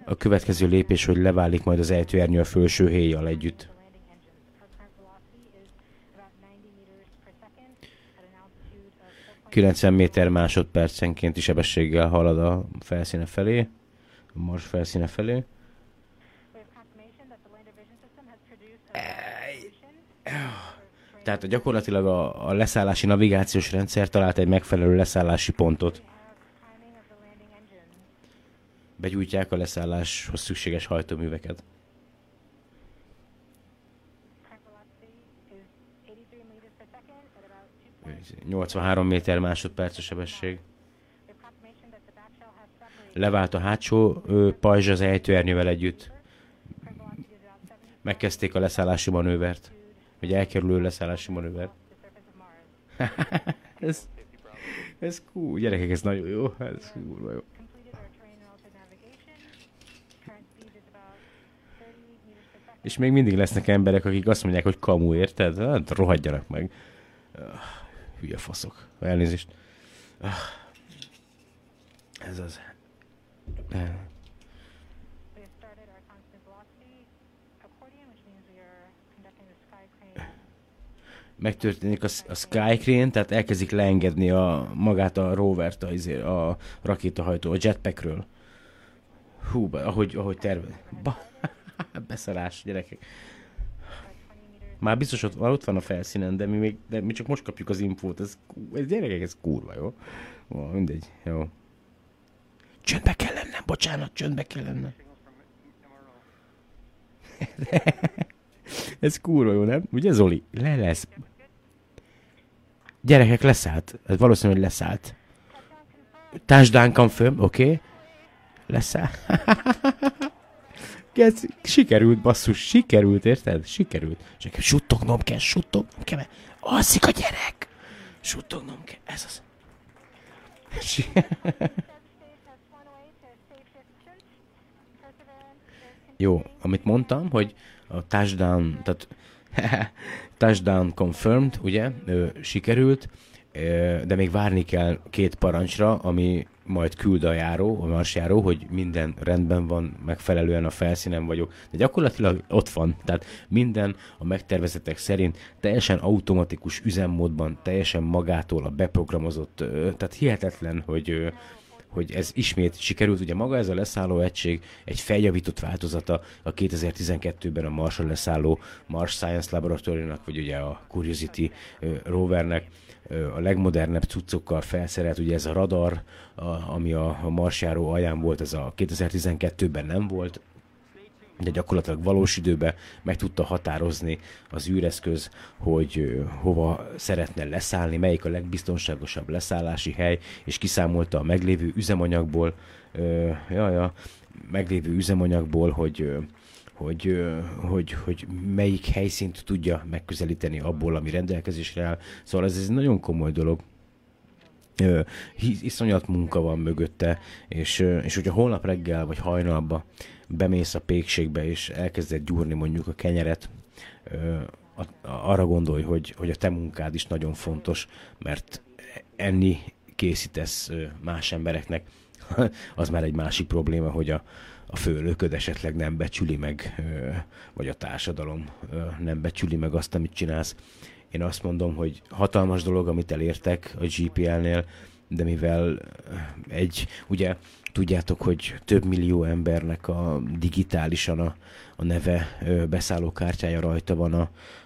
A következő lépés, hogy leválik majd az ejtőernyő a felső héjjal együtt. ...90 méter másodpercenkénti sebességgel halad a Mars felszíne felé. Tehát gyakorlatilag a leszállási navigációs rendszer talált egy megfelelő leszállási pontot. Begyújtják a leszálláshoz szükséges hajtóműveket. ...83 m/s sebesség. Levált a hátsó pajzs az ejtőernyővel együtt. Megkezdték a leszállási manővert. Vagy elkerülő leszállási manővert. ez cool. Gyerekek, ez nagyon jó. Ez kurva jó. És még mindig lesznek emberek, akik azt mondják, hogy kamu, érted? Hát, rohadjanak meg. Hülye faszok. Elnézést. Ez az. Megtörténik a Skycrane, tehát elkezdik leengedni magát a rovert, a rakétahajtó, a jetpackről. Hú, ahogy tervez. Beszarás, gyerekek. Már biztos ott van a felszínen, de mi csak most kapjuk az infót. Ez gyerekek, ez kurva, jó? Ó, mindegy, jó. Csöndbe kell lennem, bocsánat, csöndbe kell lennem. Ez kurva jó, nem? Ugye, Zoli? Le lesz. Gyerekek, leszállt. Hát valószínűleg leszállt. Touchdown confirm, oké. Okay. Leszállt. Ez sikerült, basszus, sikerült, érted? Sikerült. Csak suttognom kell, mert alszik a gyerek. Suttognom kell, ez az. Jó, amit mondtam, hogy a touchdown, tehát touchdown confirmed, ugye, sikerült, de még várni kell 2 parancsra, ami majd küld a járó, a marsjáró, hogy minden rendben van, megfelelően a felszínen vagyok. De gyakorlatilag ott van, tehát minden a megtervezetek szerint teljesen automatikus üzemmódban, teljesen magától a beprogramozott, tehát hihetetlen, hogy ez ismét sikerült. Ugye maga ez a leszálló egység egy feljavított változata a 2012-ben a Marsra leszálló Mars Science Laboratory-nak, vagy ugye a Curiosity rovernek a legmodernebb cuccokkal felszerelt. Ugye ez a radar, ami a marsjáró alján volt, ez a 2012-ben nem volt, de gyakorlatilag valós időben meg tudta határozni az űreszköz, hogy hova szeretne leszállni, melyik a legbiztonságosabb leszállási hely, és kiszámolta a meglévő üzemanyagból, hogy melyik helyszínt tudja megközelíteni abból, ami rendelkezésre áll. Szóval ez egy nagyon komoly dolog. Iszonyat munka van mögötte, és hogyha holnap reggel vagy hajnalba bemész a pékségbe, és elkezded gyúrni mondjuk a kenyeret, arra gondolj, hogy a te munkád is nagyon fontos, mert enni készítesz más embereknek. Az már egy másik probléma, hogy a főnököd esetleg nem becsüli meg, vagy a társadalom nem becsüli meg azt, amit csinálsz. Én azt mondom, hogy hatalmas dolog, amit elértek a JPL-nél, de mivel ugye tudjátok, hogy több millió embernek digitálisan a neve beszállókártyája rajta van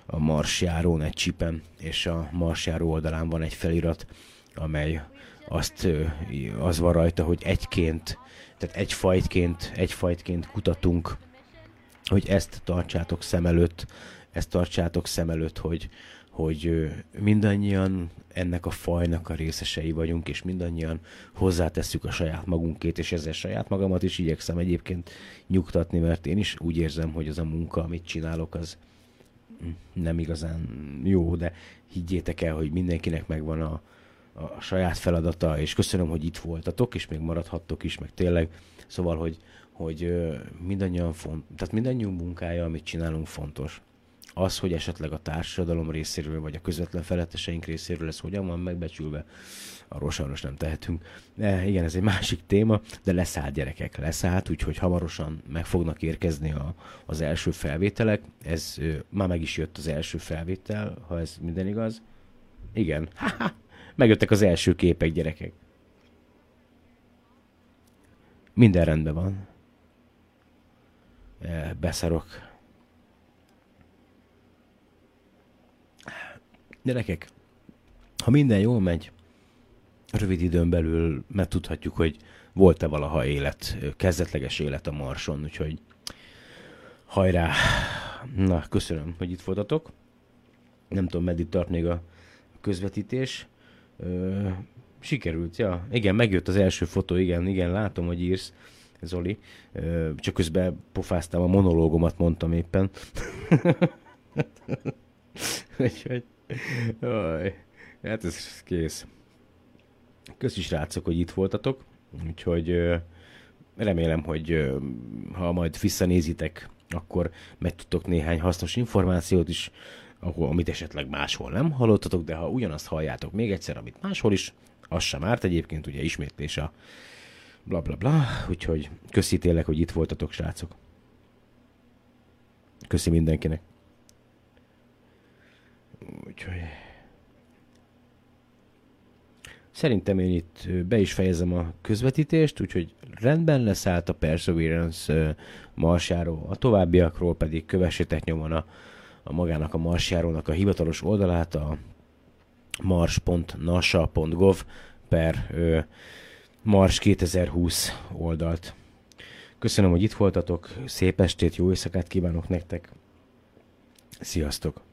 a marsjárón egy csipen, és a marsjáró oldalán van egy felirat, amely az van rajta, hogy egyfajtként kutatunk, hogy ezt tartsátok szem előtt, hogy mindannyian ennek a fajnak a részesei vagyunk, és mindannyian hozzátesszük a saját magunkét, és ezzel saját magamat is igyekszem egyébként nyugtatni, mert én is úgy érzem, hogy az a munka, amit csinálok, az nem igazán jó, de higgyétek el, hogy mindenkinek megvan a saját feladata, és köszönöm, hogy itt voltatok, és még maradhattok is, meg tényleg, szóval, hogy mindannyian tehát mindannyiunk munkája, amit csinálunk, fontos. Az, hogy esetleg a társadalom részéről, vagy a közvetlen feletteseink részéről ez hogyan van megbecsülve, arról sajnos nem tehetünk. Igen, ez egy másik téma, de leszállt, gyerekek, leszállt, úgyhogy hamarosan meg fognak érkezni az első felvételek. Ez már meg is jött az első felvétel, ha ez minden igaz. Igen, megjöttek az első képek, gyerekek. Minden rendben van. Beszarok. Gyerekek, ha minden jól megy, rövid időn belül megtudhatjuk, hogy volt-e valaha élet, kezdetleges élet a Marson, úgyhogy hajrá! Na, köszönöm, hogy itt voltatok. Nem tudom, meddig tart még a közvetítés. Sikerült, ja. Igen, megjött az első fotó, igen, látom, hogy írsz, Zoli. Csak közben pofáztam, a monológomat mondtam éppen. Úgyhogy... Jaj, hát ez kész. Köszi srácok, hogy itt voltatok, úgyhogy remélem, hogy ha majd visszanézitek, akkor megtudtok néhány hasznos információt is, amit esetleg máshol nem hallottatok, de ha ugyanazt halljátok még egyszer, amit máshol is, az sem árt egyébként, ugye ismétlés a bla bla bla, úgyhogy köszi tényleg, hogy itt voltatok srácok. Köszi mindenkinek. Úgyhogy... Szerintem én itt be is fejezem a közvetítést, úgyhogy rendben leszállt a Perseverance marsjáró, a továbbiakról pedig kövessétek nyomon a magának a marsjárónak a hivatalos oldalát, a mars.nasa.gov/mars2020 oldalt. Köszönöm, hogy itt voltatok, szép estét, jó éjszakát kívánok nektek, sziasztok!